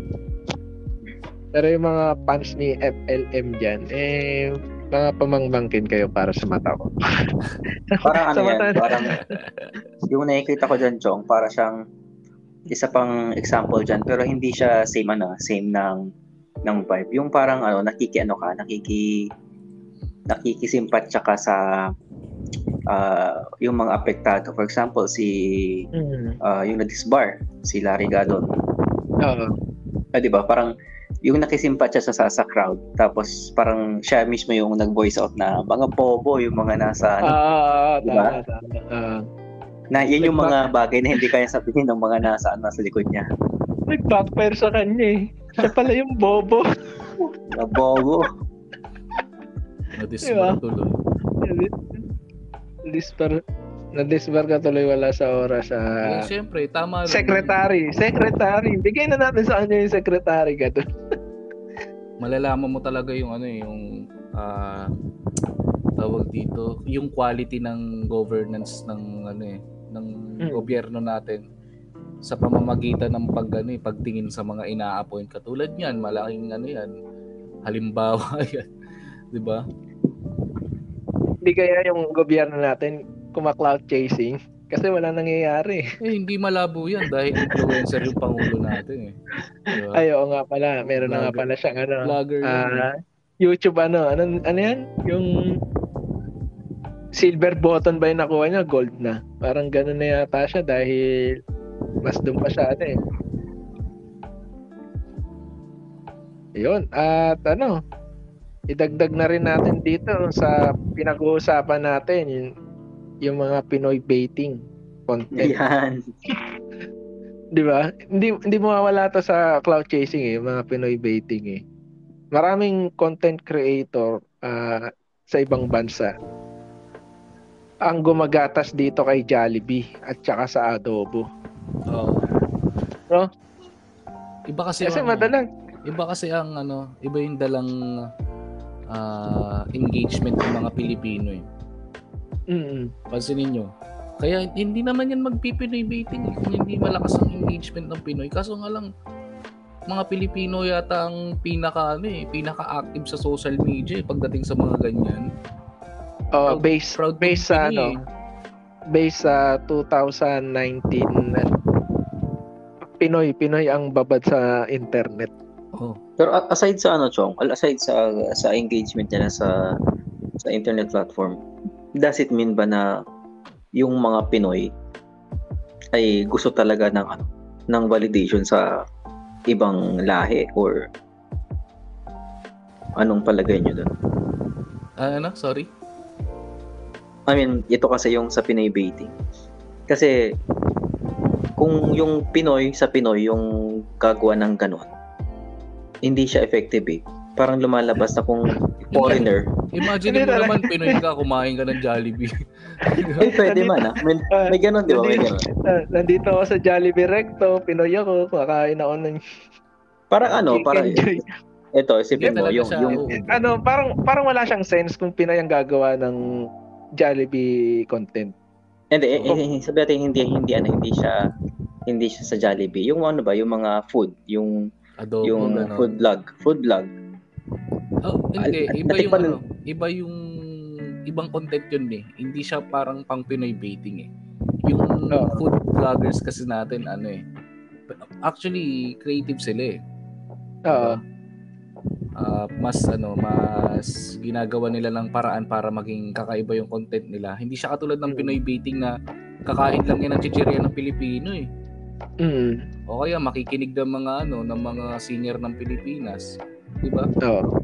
Pero yung mga fans ni F L M dyan, eh... mga pamangbangkin kayo para sa mata ko. Parang ano yan, parang yung nakikita ko dyan, Chong, para siyang isa pang example dyan, pero hindi siya same ano, same ng, ng vibe. Yung parang ano, nakiki ano ka, nakiki nakikisimpat ka sa uh, yung mga apektado. For example, si uh, yung na-disbar, si Larry Gadon. Oo. Ah, di ba? Parang yung nakisimpat siya sa, sa crowd, tapos parang siya mismo yung nag-voice out na mga pobo, yung mga nasa ano, uh, diba? Uh, na yun yung mga bagay na hindi kaya sabihin ng mga nasa ano, nasa likod niya. Nag-backfire sa kanya eh. Siya pala yung bobo. Na bobo. Na-disbar tuloy. Na-disbar. Na-disbar ka tuloy, wala sa oras sa... Uh, eh, siyempre, tama rin. Secretary, secretary. Bigay na natin sa kanya yung secretary ka doon. Malalaman mo talaga yung ano eh, yung... Uh, tawag dito, yung quality ng governance ng ano eh, ng hmm. gobyerno natin sa pamamagitan ng pag, ano, eh, pagtingin sa mga ina-appoint. Katulad yan, malaking ano yan, halimbawa yan. Diba? Hindi kaya yung gobyerno natin kuma-cloud chasing kasi wala nangyayari. Eh, hindi malabo yan dahil influencer yung pangulo natin eh. Diba? Ay, oo nga pala. Meron na nga pala siyang ano, vlogger, uh, YouTube ano. Ano, ano yan? Yung silver button ba yung nakuha niya? Gold na. Parang ganun na yata siya dahil mas doon pa siya ano eh. Yun. At ano, idagdag na rin natin dito sa pinag-uusapan natin yung yung mga Pinoy baiting content. Yan. Di ba? Hindi, hindi mawawala to sa cloud chasing eh, yung mga Pinoy baiting eh. Maraming content creator uh, sa ibang bansa ang gumagatas dito kay Jollibee at saka sa adobo. Oo. Oh. No? Iba kasi, kasi ang, madalang. Iba kasi ang ano, iba yung dalang uh, engagement ng mga Pilipino eh. Mm-mm. Pansinin nyo. Kaya hindi naman yan magpipinoy baiting eh, kung hindi malakas ang engagement ng Pinoy. Kaso nga lang mga Pilipino yata ang pinaka ano eh, pinaka-active sa social media eh, pagdating sa mga ganyan. Oh, proud, based proud based sa ano, eh. Based sa twenty nineteen Pinoy Pinoy ang babad sa internet. Oh. Pero aside sa ano, Chong, aside sa sa engagement niya sa sa internet platform, does it mean ba na yung mga Pinoy ay gusto talaga ng ano, ng validation sa ibang lahi or anong palagay niyo doon? Uh, ano? Sorry. I mean, ito kasi yung sa Pinoy baiting. Kasi kung yung Pinoy sa Pinoy yung gagawa ng ganun, hindi siya effective eh. Parang lumalabas na kung foreigner. Imagine mo naman, Pinoy ka, kumain ka ng Jollibee. Eh, pwede man, ha? May, may ganun, di ba? May ganun. Nandito ako sa Jollibee Recto, Pinoy ako, kumakain ako ng... Parang ano, parang... Ito, isipin mo, yung... yung... Ano, parang, parang wala siyang sense kung Pinoy ang gagawa ng Jollibee content. Hindi, eh, eh, sabi natin, hindi, hindi, ano, hindi siya, hindi siya sa Jollibee. Yung ano ba, yung mga food, yung... Adobo, yung ano. food vlog, food vlog. Oh, hindi, iba yung ano, iba yung ibang content yun eh. Hindi siya parang pang Pinoy baiting eh. Yung oh. food vloggers kasi natin ano eh. Actually creative sila eh. Oo. Oh. Uh, mas ano, mas ginagawa nila ng paraan para maging kakaiba yung content nila. Hindi siya katulad ng Pinoy baiting na kakain lang yan ng chichirya ng Pilipino eh. Mm. O kaya makikinig ng mga ano, ng mga senior ng Pilipinas, 'di ba? Oo.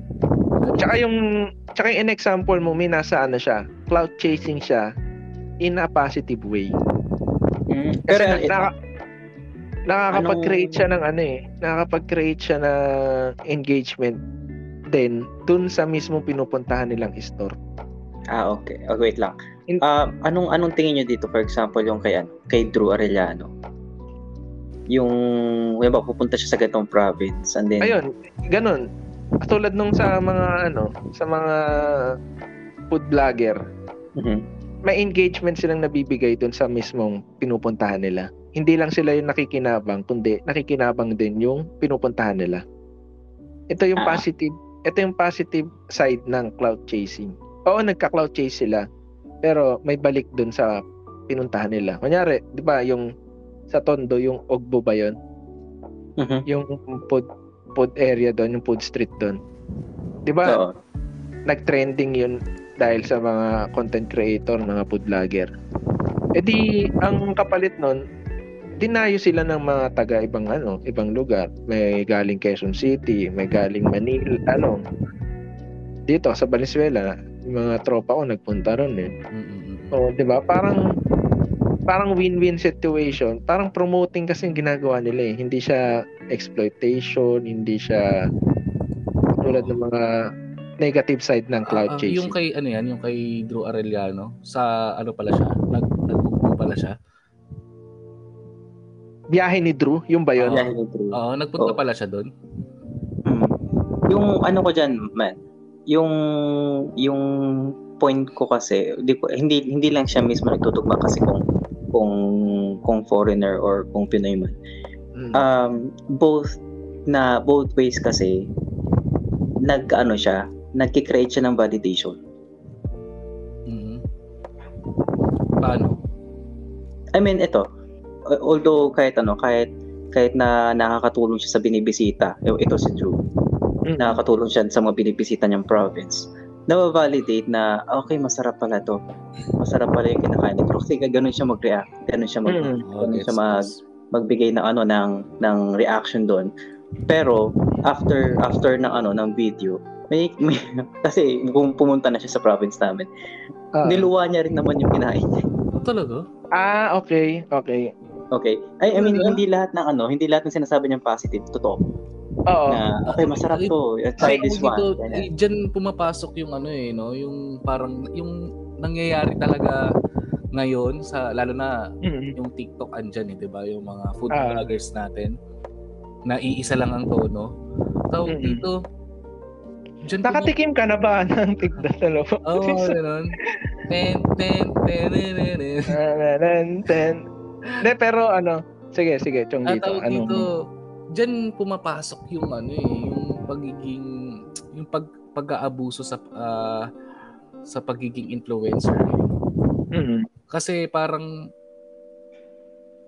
Tsaka yung tsaka yung example mo, may nasa ano siya, cloud chasing siya in a positive way. Mm. Pero na, na, nakakapag-create siya ng ano eh, nakakapag-create siya ng engagement din dun sa mismong pinupuntahan nilang store. Ah, okay. Oh, wait lang. Uh, anong anong tingin niyo dito, for example, yung kay ano, kay Drew Arellano? Yung may ba pupunta siya sa gatong province and then ayun ganun tulad nung sa mga ano sa mga food vlogger, mm-hmm. may engagement silang nabibigay doon sa mismong pinupuntahan nila, hindi lang sila yung nakikinabang kundi nakikinabang din yung pinupuntahan nila. Ito yung ah. positive ito yung positive side ng cloud chasing. Oo, nagka-cloud chase sila pero may balik doon sa pinuntahan nila. Kunyari, di ba yung sa Tondo, yung Ogbo ba yun? Mm-hmm. Yung food, food area doon, yung food street doon. Diba? Oo. Nag-trending yun dahil sa mga content creator, mga food vlogger. E di, ang kapalit nun, dinayo sila ng mga taga-ibang ano, ibang lugar. May galing Quezon City, may galing Manila, ano. Dito, sa Valenzuela, mga tropa ko nagpunta ron eh. Mm-hmm. O, diba? Parang parang win-win situation, parang promoting kasi yung ginagawa nila eh. Hindi siya exploitation, hindi siya tulad ng mga negative side ng cloud uh, uh, chasing. Yung kay ano yan, yung kay Drew Arellano, sa ano pala siya, nag nagpunta pala siya. Biyahe ni Drew, yung ba yun? Oo, uh, uh, nagpunta oh. pala siya doon. Hmm. Yung ano ko diyan, man, yung yung point ko kasi, di ko, hindi hindi lang siya mismo nagtutugma kasi kung kung kung foreigner or kung Pinoy man. Um, both na both ways kasi nag-ano siya, nagki-create siya ng validation. Mm-hmm. Paano? I mean, ito. Although kahit ano, kahit kahit na nakakatulong siya sa binibisita, ito si Drew. Mm-hmm. Nakakatulong siya sa mga binibisita niyang province. Na-validate na okay, masarap pala to. Masarap pala yung kinakain ni Cruz. Kasi ganun siya mag-react, ganun siya mag mm. ganun siya mag magbigay ng ano ng ng reaction doon. Pero after after ng ano ng video, may, may kasi kung pumunta na siya sa province namin, uh, niluwa niya rin naman yung kinain niya. Talaga? Ah, okay, okay. Okay. I, I mean, uh, hindi lahat ng ano, hindi lahat ng sinasabi niyang positive totoo. Oo. Na, okay, masarap to. Let's try this one. Diyan pumapasok yung ano eh, no, yung parang yung nangyayari talaga ngayon sa lalo na mm-hmm. yung TikTok andyan eh, 'di ba? Yung mga food uh, vloggers natin na iisa lang ang tono. So mm-hmm. dito nakatikim ka na ba ng TikTok talo? Oo, ganoon. Ten ten ten ten ten. De pero ano, sige sige, tong dito ano. Diyan pumapasok yung ano eh, yung pagiging yung pag pag-aabuso sa uh, sa pagiging influencer. Mm-hmm. Kasi parang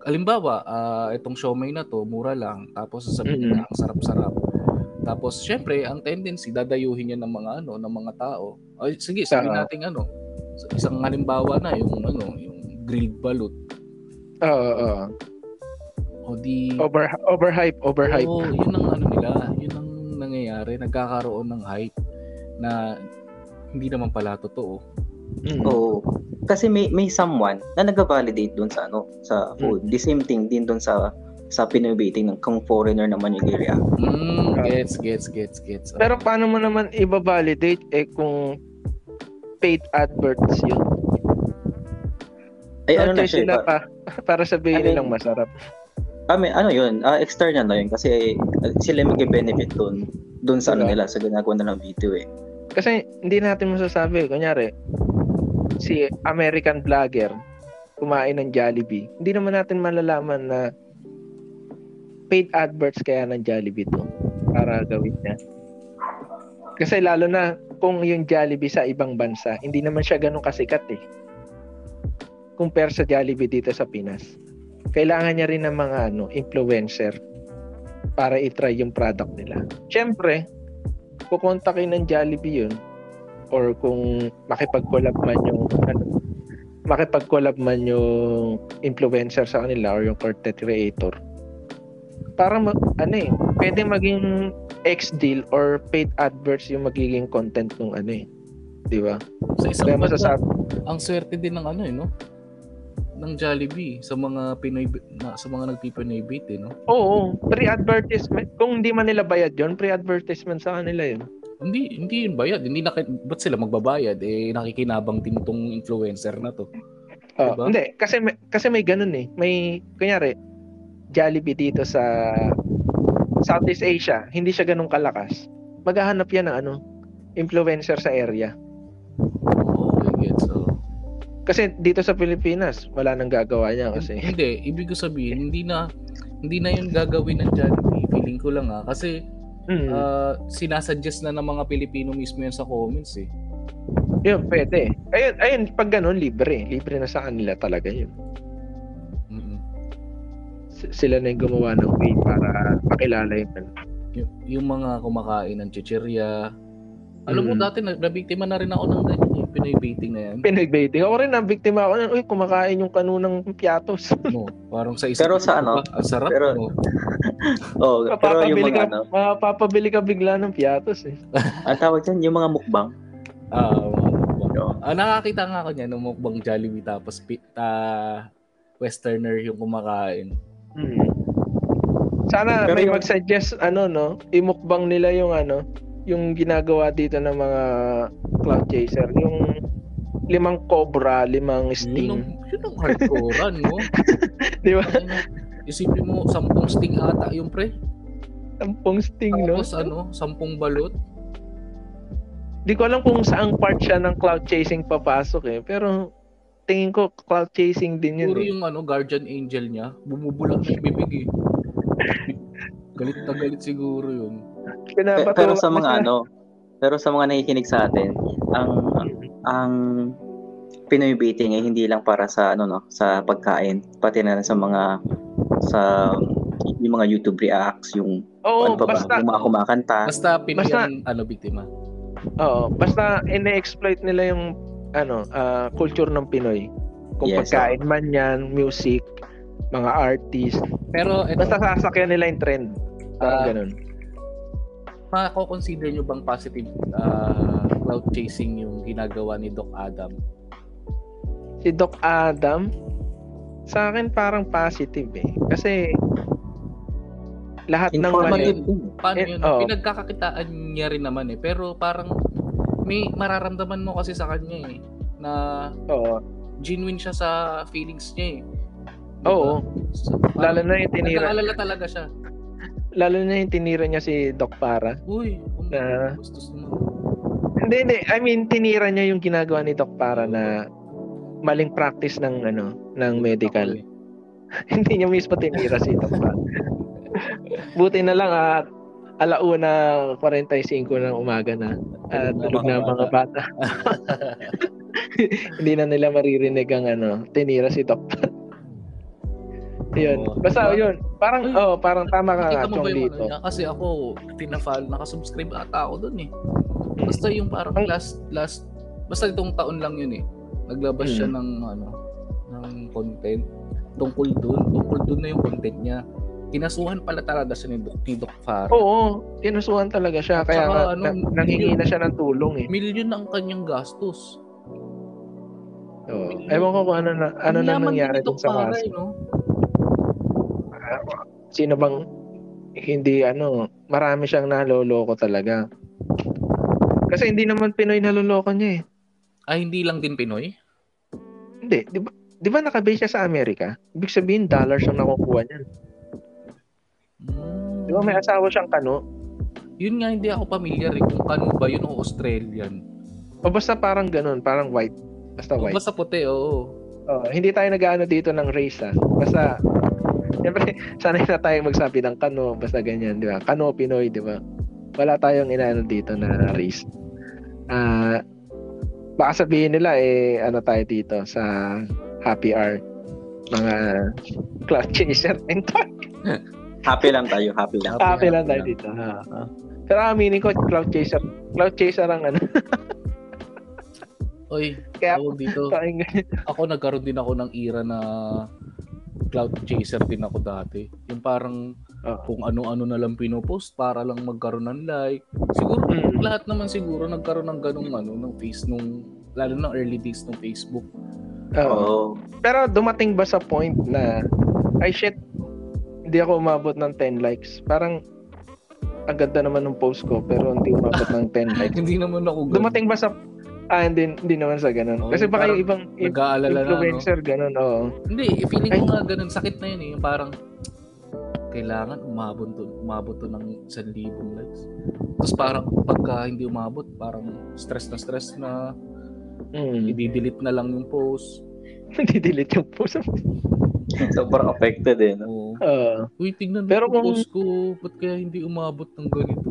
halimbawa, uh, itong siomai na to, mura lang, tapos sasabihin mm-hmm. na ang sarap-sarap. Tapos syempre, ang tendency dadayuhin niya ng mga ano, ng mga tao. Ay, sige, sabihin uh-huh. natin ano. Isang halimbawa na yung ano, yung grilled balut. Oo, uh-huh. oo. O di over overhype overhype. Oh, yun ang ano nila, yun ang nangyayari, nagkakaroon ng hype na hindi naman pala totoo. Mm. Oo. Kasi may may someone na nag-validate doon sa ano, sa food. Mm. The same thing din doon sa sa pinobating ng kung foreigner naman yung area. Mm, gets gets gets gets. Okay. Pero paano mo naman i-validate eh kung paid adverts yun? Ay ano na siya para, para sabihin I mean, nilang masarap. I mean, ano yun, uh, external na yun kasi uh, sila mag-benefit dun dun sa ano nila, sa ginagawa na ng video eh. Kasi hindi natin masasabi, kunyari si American vlogger kumain ng Jollibee, hindi naman natin malalaman na paid adverts kaya ng Jollibee to para gawin niya. Kasi lalo na kung yung Jollibee sa ibang bansa, hindi naman siya ganun kasikat eh compare sa Jollibee dito sa Pinas. Kailangan niya rin ng mga ano, influencer para i-try yung product nila. Siyempre, kukontakin ng Jollibee yun or kung makipag-collab man yung ano, makipag-collab man yung influencer sa kanila or yung content creator, para mag, ano eh, pwedeng maging ex-deal or paid adverts yung magiging content nung ano eh. Di ba? Sa isang kaya masasab- na, ang swerte din ng ano eh, no? Ng Jollibee sa mga Pinoy, na, sa mga nagpipinoy bait eh, no? Oo, pre-advertisement. Kung hindi man nila bayad yun, pre-advertisement sa kanila yun. Hindi, hindi yun bayad. Hindi naki, ba't sila magbabayad? Eh, nakikinabang din tong influencer na to. Oh, diba? Hindi, kasi may, kasi may ganun eh. May, kunyari, Jollibee dito sa Southeast Asia, hindi siya ganun kalakas. Maghahanap yan ng ano, influencer sa area. Oh, I get so. Kasi dito sa Pilipinas, wala nang gagawa niya kasi. Hindi, ibig ko sabihin, hindi na hindi na 'yun gagawin ng Jollibee. Feeling ko lang ah, kasi mm. uh, sinasuggest na ng mga Pilipino mismo 'yan sa comments eh. Yun, pwede. Ayun, ayun, pag ganun libre, libre na sa kanila talaga 'yun. Sila na yung gumawa ng way para pakilala yung y- yung mga kumakain ng chichirya. Alam mm. mo dati nabiktima na rin ako ng ganyan, Pinoy baiting na yan. Pinoy baiting. Ako rin nabiktima ako ng uy kumakain yung kanunang piatos. No, parang sa isang pero sa ano? Ang sarap. Pero no? Oh, pero yung mga ano, mapapabili ka bigla ng piatos eh. Ang tawag diyan yung mga mukbang. Ah, uh, mga mukbang. No. Ah, nakakita nga ako niyan ng mukbang Jollibee tapos uh, westerner yung kumakain. Hmm. Sana pero may yung mag-suggest ano no, imukbang nila yung ano, yung ginagawa dito ng mga cloud chaser, yung limang cobra, limang sting. Yun ang hardcorean mo. Di ba? Isipin mo, sampung sting ata yung pre. Sampung sting no? Tapos ano, sampung balot. Di ko alam kung saang part siya ng cloud chasing papasok eh, pero tingin ko cloud chasing din yun. Puro yung eh. ano, guardian angel niya, bumubulag ng bibig eh. Galit na galit siguro yun. Pero, pero sa mga ano, pero sa mga nakikinig sa atin, ang ang Pinoy baiting ay hindi lang para sa ano no, sa pagkain, pati na sa mga sa yung mga YouTube reacts, yung oh, ano pa basta, ba, yung mga kumakanta. Basta Pinoy ang ano biktima. Oo, basta ine-exploit nila yung ano, uh, culture ng Pinoy. Kung yes, pagkain so man yan, music, mga artist. Pero ito, basta sasakyan nila yung trend. Parang uh, ganun. Mako-consider nyo bang positive uh, cloud chasing yung ginagawa ni Doc Adam? Si Doc Adam? Sa akin parang positive eh. Kasi lahat informative ng mali. Paano yun? Oh. Pinagkakakitaan niya rin naman eh. Pero parang may mararamdaman mo kasi sa kanya eh na oo, genuine siya sa feelings niya eh. Diba? Oo. So, lalo na yung tinira. Nag-aalala talaga siya. Lalo na yung tinira niya si Doc Para. Uy, um, na bastos naman. Hindi, hindi. I mean, tinira niya yung ginagawa ni Doc Para na maling practice ng ano, ng medical. Okay. Hindi niya mismo tinira si Doc Para. Buti na lang at alauna forty-five ng umaga na at tulog na mga bata. Hindi na nila maririnig ang ano, tinira si Doc. Yun. Basta yun. Parang ay, oh, parang tama ka nga chong dito. Ano, kasi ako tina-follow, naka-subscribe ata ako doon eh. Basta yung parang ang last last basta itong taon lang yun eh. Naglabas hmm. siya ng ano, ng content tungkol doon, tungkol doon na yung content niya. Kinasuhan pala talaga siya ni Doc, ni Doc Faro. Oo, kinasuhan talaga siya. Kaya saka, ano, na, nangingi na siya ng tulong eh. Milyon ang kanyang gastos. Oo. Ewan ko kung ano na, ano na nangyari dun sa kaso. Paray, no? Sino bang hindi ano, marami siyang naloloko talaga. Kasi hindi naman Pinoy naloloko niya eh. Ah, hindi lang din Pinoy? Hindi. Di ba, di ba nakabase siya sa Amerika? Ibig sabihin, dollars ang nakukuha niya. Di ba may asawa siyang Kano? Yun nga, hindi ako familiar eh kung Kano ba yun o Australian. O basta parang ganun, parang white. Basta o white. Basta puti, oo. Oh, hindi tayo nag-ano dito ng race ah. Basta, siyempre, sanay na tayo magsabi ng Kano, basta ganyan, di ba? Kano, Pinoy, di ba? Wala tayong inaano dito na race. Ah, uh, baka sabihin nila eh, ano tayo dito sa Happy Hour. Mga cloud chaser and talk. Happy lang tayo, happy lang. Happy, happy lang happy tayo lang dito. Ha, ha. Pero aminin ko, cloud chaser. Cloud chaser ang ano. Oy, kaya ako dito. Ako nagkaroon din ako ng era na cloud chaser din ako dati. Yung parang uh, kung ano-ano na lang pinopost para lang magkaroon ng like. Siguro mm. lahat naman siguro nagkaroon ng ganung ano ng face nung lalo na early days ng Facebook. Oo. Uh, pero dumating ba sa point na ay shit, hindi ako umabot ng ten likes. Parang ang ganda naman ng post ko pero hindi umabot ng ten likes. Hindi naman ako ganun. Dumating ba sa Ah, hindi, hindi naman sa ganun. Oh, kasi baka yung ibang influencer, na, no? Ganun, oo. Hindi, feeling ko nga ganun. Sakit na yun eh. Yung parang, kailangan umabot to, umabot to ng one thousand likes. Tapos parang, pagka hindi umabot, parang stress na stress na. Mm. I-delete na lang yung post. I-delete yung post. So, parang affected eh. No? Uh, Uy, tingnan pero kung post ko. Ba't kaya hindi umabot ng ganito?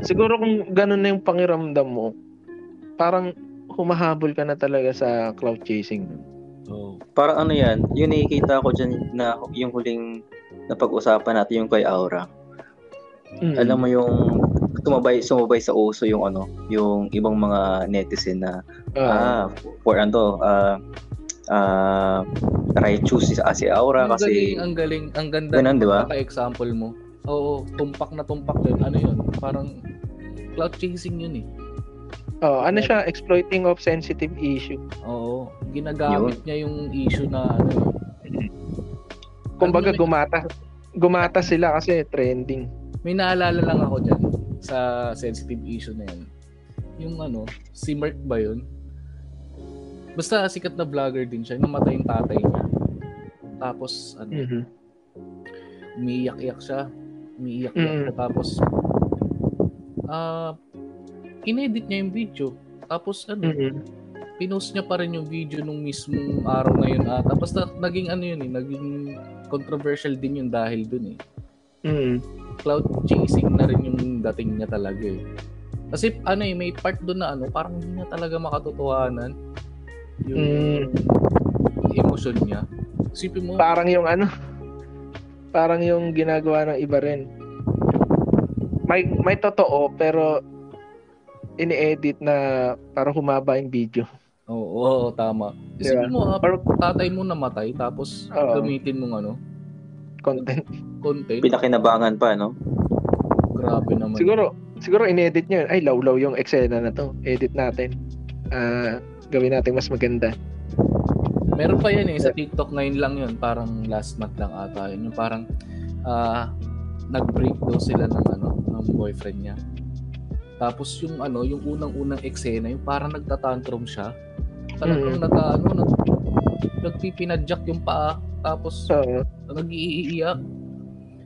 Siguro kung ganun na yung pangiramdam mo, parang humahabol ka na talaga sa cloud chasing. Oh. Parang ano yan, yun nakikita ko dyan na yung huling napag-usapan natin yung kay Aura. Mm. Alam mo yung tumabay, sumabay sa uso yung ano, yung ibang mga netizen na uh. ah, for ano, ah, ah, righteous si, ah, si Aura ang kasi. Galing, ang galing, ang ganda. Ganun, di ba? Example mo. Oo, tumpak na tumpak yun. Ano yun? Parang cloud chasing yun eh. Oh, ano siya? Exploiting of sensitive issue. Oo. Ginagamit yun. Niya yung issue na ano. Kumbaga gumata. Gumata sila kasi trending. May naalala lang ako dyan sa sensitive issue na yan. Yung ano, si Mark ba yun? Basta sikat na vlogger din siya. Namatay yung tatay niya. Tapos ano, mm-hmm. umiiyak-iyak siya. Umiiyak-iyak mm-hmm. Tapos ah, uh, inedit niya yung video. Tapos ano, mm-hmm. pinost niya pa rin yung video nung mismong araw na yun. Ah, tapos na, naging ano yun eh, naging controversial din yun dahil dun eh. Mm-hmm. Cloud chasing na rin yung dating niya talaga eh. Kasi ano eh, may part dun na ano, parang hindi niya talaga makatotohanan yung mm-hmm. emotion niya. Isipin mo. Parang yung ano, parang yung ginagawa ng iba rin. May, may totoo pero ini-edit na para humaba yung video. Oo, oo tama. Kasi yeah. mo, para tatay mo namatay tapos uh, gamitin mong ano? Content. Content. Pinakinabangan pa, no? Grabe naman. Siguro, siguro ini-edit niya yun. Ay, lawlaw yung eksena na to. Edit natin. Uh, gawin natin mas maganda. Meron pa yan eh. Sa TikTok ngayon lang yun. Parang last month lang ata yun. Yung parang uh, nag-break daw sila ng, ano, ng boyfriend niya. Tapos yung ano, yung unang-unang eksena, yung parang nagtatantrum siya. Talagang mm. nag-ano, nag, nagpipinadyak yung paa. Tapos, uh, nag-iiiyak.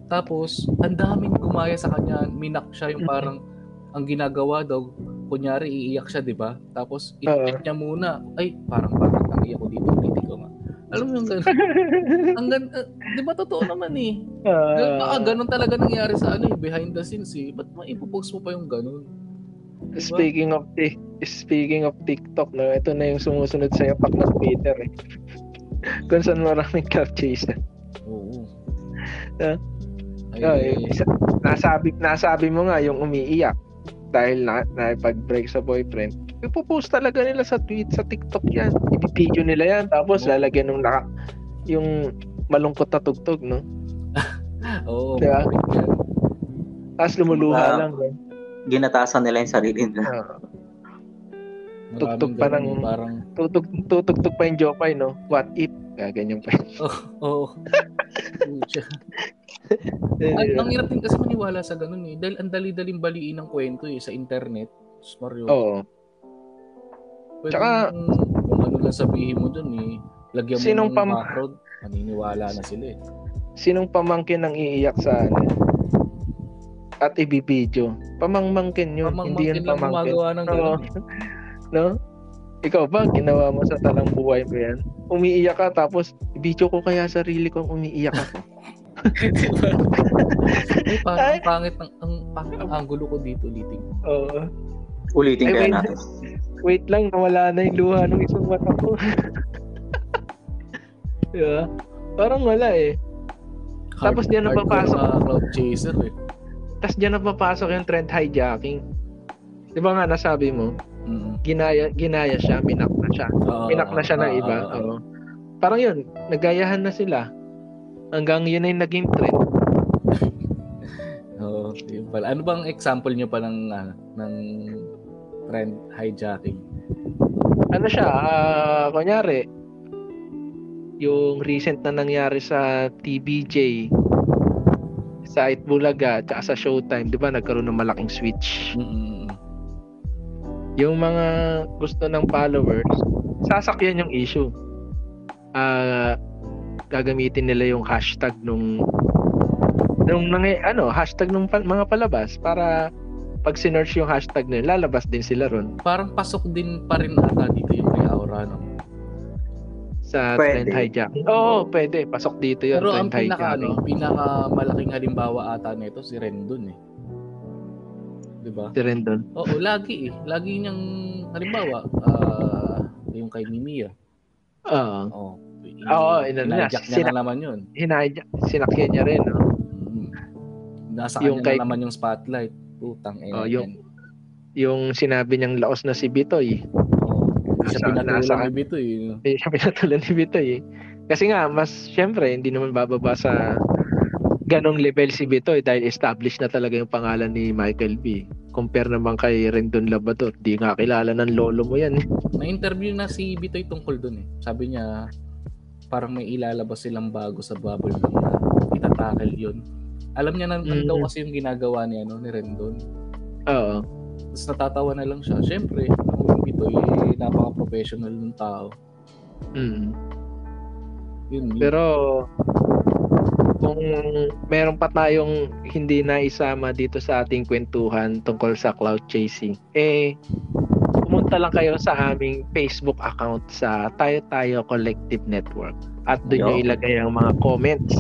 Tapos, ang daming gumaya sa kanya. Minak siya yung parang, ang ginagawa daw, kunyari iiyak siya, di ba? Tapos, i-check uh, niya muna. Ay, parang parang nangiyak ko dito. Hindi ko nga. Alam mo yung gano'n? Ang gano'n, uh, di ba totoo naman eh? Uh, gano'n talaga nangyari sa ano eh, behind the scenes eh. Ba't maipopost mo pa yung gano'n? Diba? Speaking of t- speaking of TikTok, no, ito na yung sumusunod sa yapak ng Twitter eh. Kung saan maraming clout chaser. Oo. Uh, ay, oh, eh, nasabi, nasabi mo nga yung umiiyak dahil na, na pag-break sa boyfriend. Ipopost talaga nila sa tweet, sa TikTok yan. I-video nila yan, tapos oh. lalagyan ng naka, yung malungkot na tugtog, no? Oo. Oh, diba? Tapos lumuluha uh, lang. Eh. Ginatasan nila yung sarili nila. Uh, tugtog pa ng parang tutug tutugtog pa yung jopay, no? What if? Ah, ganyan pa. Oo. Ang hirap din kasi maniwala sa ganun eh. Dahil ang dali-daling baliin ang kwento eh sa internet. Mario. Oo. Pwede tsaka kung ano lang sabihin mo dun eh. Lagyan mo ng pam- macro. Maniniwala na sila eh. Sinong pamangkin ang iiyak sa ano? At ibibidyo. Pamangmangkin yun. Pamangmangkin hindi yun lang pamangkin. Gumagawa ng gano'n. No? Ikaw ba? Ginawa mo sa talang buhay mo yan? Umiiyak ka tapos ibidyo ko kaya sarili kong umiiyak ako. Ay, parang Ay. pangit ng ang, ang, ang gulo ko dito ulitin. Oo. Ulitin kaya natin. Wait lang. Nawala na yung luha ng isang mata ko. Diba? Parang wala eh. Hard, tapos diyan na papasok. Hardcore na cloud chaser eh. Tapos dyan na papasok yung trend hijacking. Di ba nga nasabi mo? Mm-hmm. Ginaya ginaya siya, minak na siya. Uh, minak na siya uh, ng iba. Uh, uh, uh. Parang yun, nagayahan na sila. Hanggang yun ay naging trend. Oh, yun pala. Ano bang example niyo pa ng uh, ng trend hijacking? Ano siya? Uh, kunyari, yung recent na nangyari sa T B J, sa It Bulaga, tsaka sa Showtime, di ba nagkaroon ng malaking switch? Mm-hmm. Yung mga gusto ng followers, sasakyan yung issue. Uh, gagamitin nila yung hashtag nung nung ano, hashtag nung pa, mga palabas para pag sinearch yung hashtag nila, lalabas din sila ron. Parang pasok din pa rin ata dito yung kay Aura, no? Sa trend hijacking. Oo, pwede. Pasok dito yun, pero trend hijacking. Pero ang pinaka, ano, pinakamalaking halimbawa ata nito si Rendon eh. Diba? Si Rendon? Oo, lagi eh. Lagi niyang halimbawa, uh, yung kay Mimi ah. Uh, Oo. Oo, hinahijack niya na naman yun. Hinahijack, sinakyan niya rin. No? Hmm. Nasa kanya kay... na naman yung spotlight. Putang eh. Oh, yung, yung sinabi niyang laos na si Bitoy. Siya pinatulan ni Bitoy. Eh, siya pinatulan ni Bitoy. Kasi nga, mas, syempre, hindi naman bababa sa ganong level si Bitoy dahil established na talaga yung pangalan ni Michael B. Compare naman kay Rendon Labador. Di nga kilala ng lolo mo yan. Na-interview na si Bitoy tungkol dun eh. Sabi niya, parang may ilalabas silang bago sa bubble na itatakel yun. Alam niya na mm-hmm. daw kasi yung ginagawa niya no, ni Rendon. Oo. Tapos natatawa na lang siya. Syempre, Bitoy, napaka-professional ng tao. Mm. Yun, yun. Pero kung meron pa tayong hindi na isama dito sa ating kwentuhan tungkol sa cloud chasing, eh pumunta lang kayo sa aming Facebook account sa Tayo Tayo Collective Network at doon nyo ilagay ang mga comments.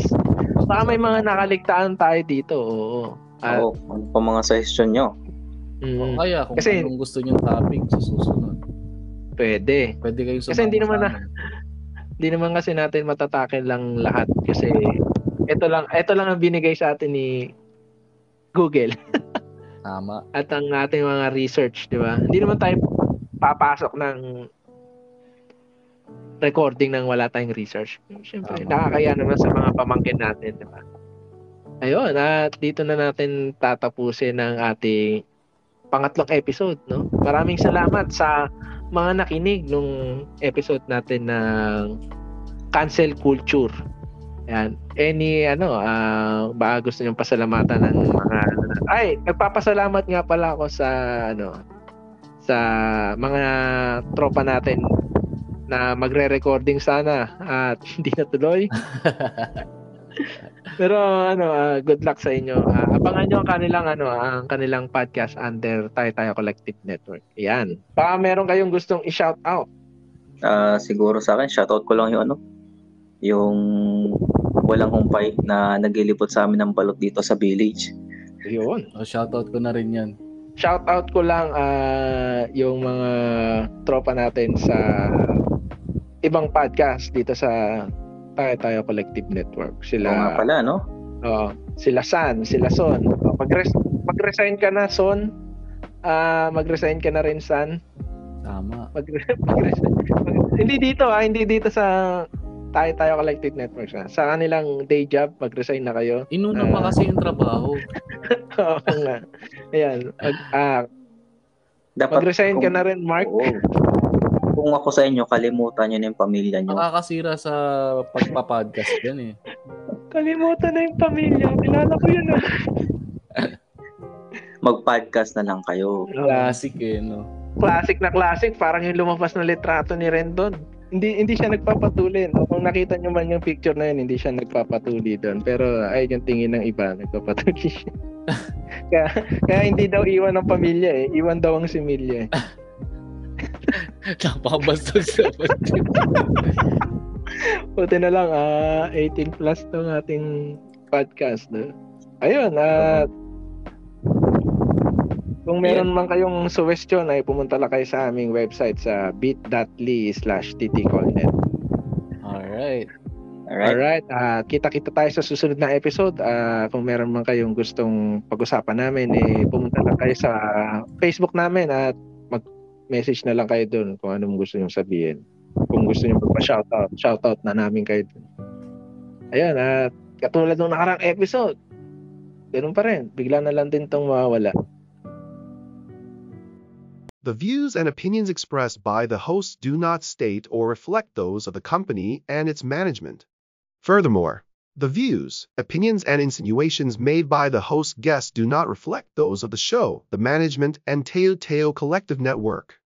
Baka may mga nakaligtaan tayo dito. Oo. At, oo, kung mga suggestion nyo. Mm. Kaya kung kasi, anong gusto niyong topic sa susunod. Pwede. Pwede kayong sumama. Kasi hindi naman na, hindi naman kasi natin matatakin lang lahat kasi ito lang, ito lang ang binigay sa atin ni Google. Tama. At ang ating mga research, di ba? Hindi naman tayo papasok ng recording nang wala tayong research. Siyempre, nakakaya naman sa mga pamangkin natin, di ba? Ayun, at dito na natin tatapusin ang ating pangatlong episode, no? Maraming salamat sa mga nakinig nung episode natin ng Cancel Culture. Ayan. Any, ano, uh, ba gusto niyong pasalamatan ng mga... Ay, nagpapasalamat nga pala ako sa, ano, sa mga tropa natin na magre-recording sana at hindi natuloy. Pero ano, uh, good luck sa inyo. Uh, abangan niyo ang kanilang ano, ang kanilang podcast under Tayo Tayo Collective Network. Ayun. Baka meron kayong gustong i-shout out. Uh, siguro sa akin, shout out ko lang yung ano, yung walang humpay na naglilipot sa amin ng balot dito sa village. Ayun. Oh, shout out ko na rin 'yan. Shout out ko lang uh, yung mga tropa natin sa ibang podcast dito sa Tayo Tayo Collective Network. Sila oh, nga pala, no? Oo. Uh, sila San, sila Son. Uh, mag-resign ka na, Son. Uh, mag-resign ka na rin, San. Tama. Mag-resign. Mag- hindi dito, ah. Hindi dito sa Tayo Tayo Collective Network. Ha? Sa kanilang day job, mag-resign na kayo. Inuna uh, pa kasi yung trabaho. Oo nga. Ayan. Mag- uh, Dapat mag-resign kung... ka na rin, Mark. Oh. Kung ako sa inyo, kalimutan nyo na yung pamilya nyo. Nakakasira sa pagpa-podcast yan eh. Kalimutan na yung pamilya. Kilala ko yun ah. Mag-podcast na lang kayo. Classic eh, no? Classic na classic. Parang yung lumabas na litrato ni Rendon. Hindi hindi siya nagpapatuli. No? Kung nakita nyo man yung picture na yun, hindi siya nagpapatuli doon. Pero ay yung tingin ng iba, nagpapatuli siya. kaya, kaya hindi daw iwan ang pamilya eh. Iwan daw ang similya eh. Napakabastog sa pati. Puti na lang, uh, eighteen plus itong ating podcast. No? Ayun, at uh, kung meron yeah. man kayong suggestion ay pumunta lang kayo sa aming website sa bit.ly slash ttcolnet. Alright. Alright. Alright. Uh, kita-kita tayo sa susunod na episode. Uh, kung meron man kayong gustong pag-usapan namin, eh, pumunta lang kayo sa Facebook namin at message na lang kayo doon kung anong gusto nyo sabihin. Kung gusto nyo magpa-shoutout, shoutout na namin kayo doon. Ayun, at katulad ng nakarang episode, ganun pa rin. Bigla na lang din itong mawawala. The views and opinions expressed by the hosts do not state or reflect those of the company and its management. Furthermore, the views, opinions, and insinuations made by the host guests do not reflect those of the show, the management, and Tayo Tayo Collective Network.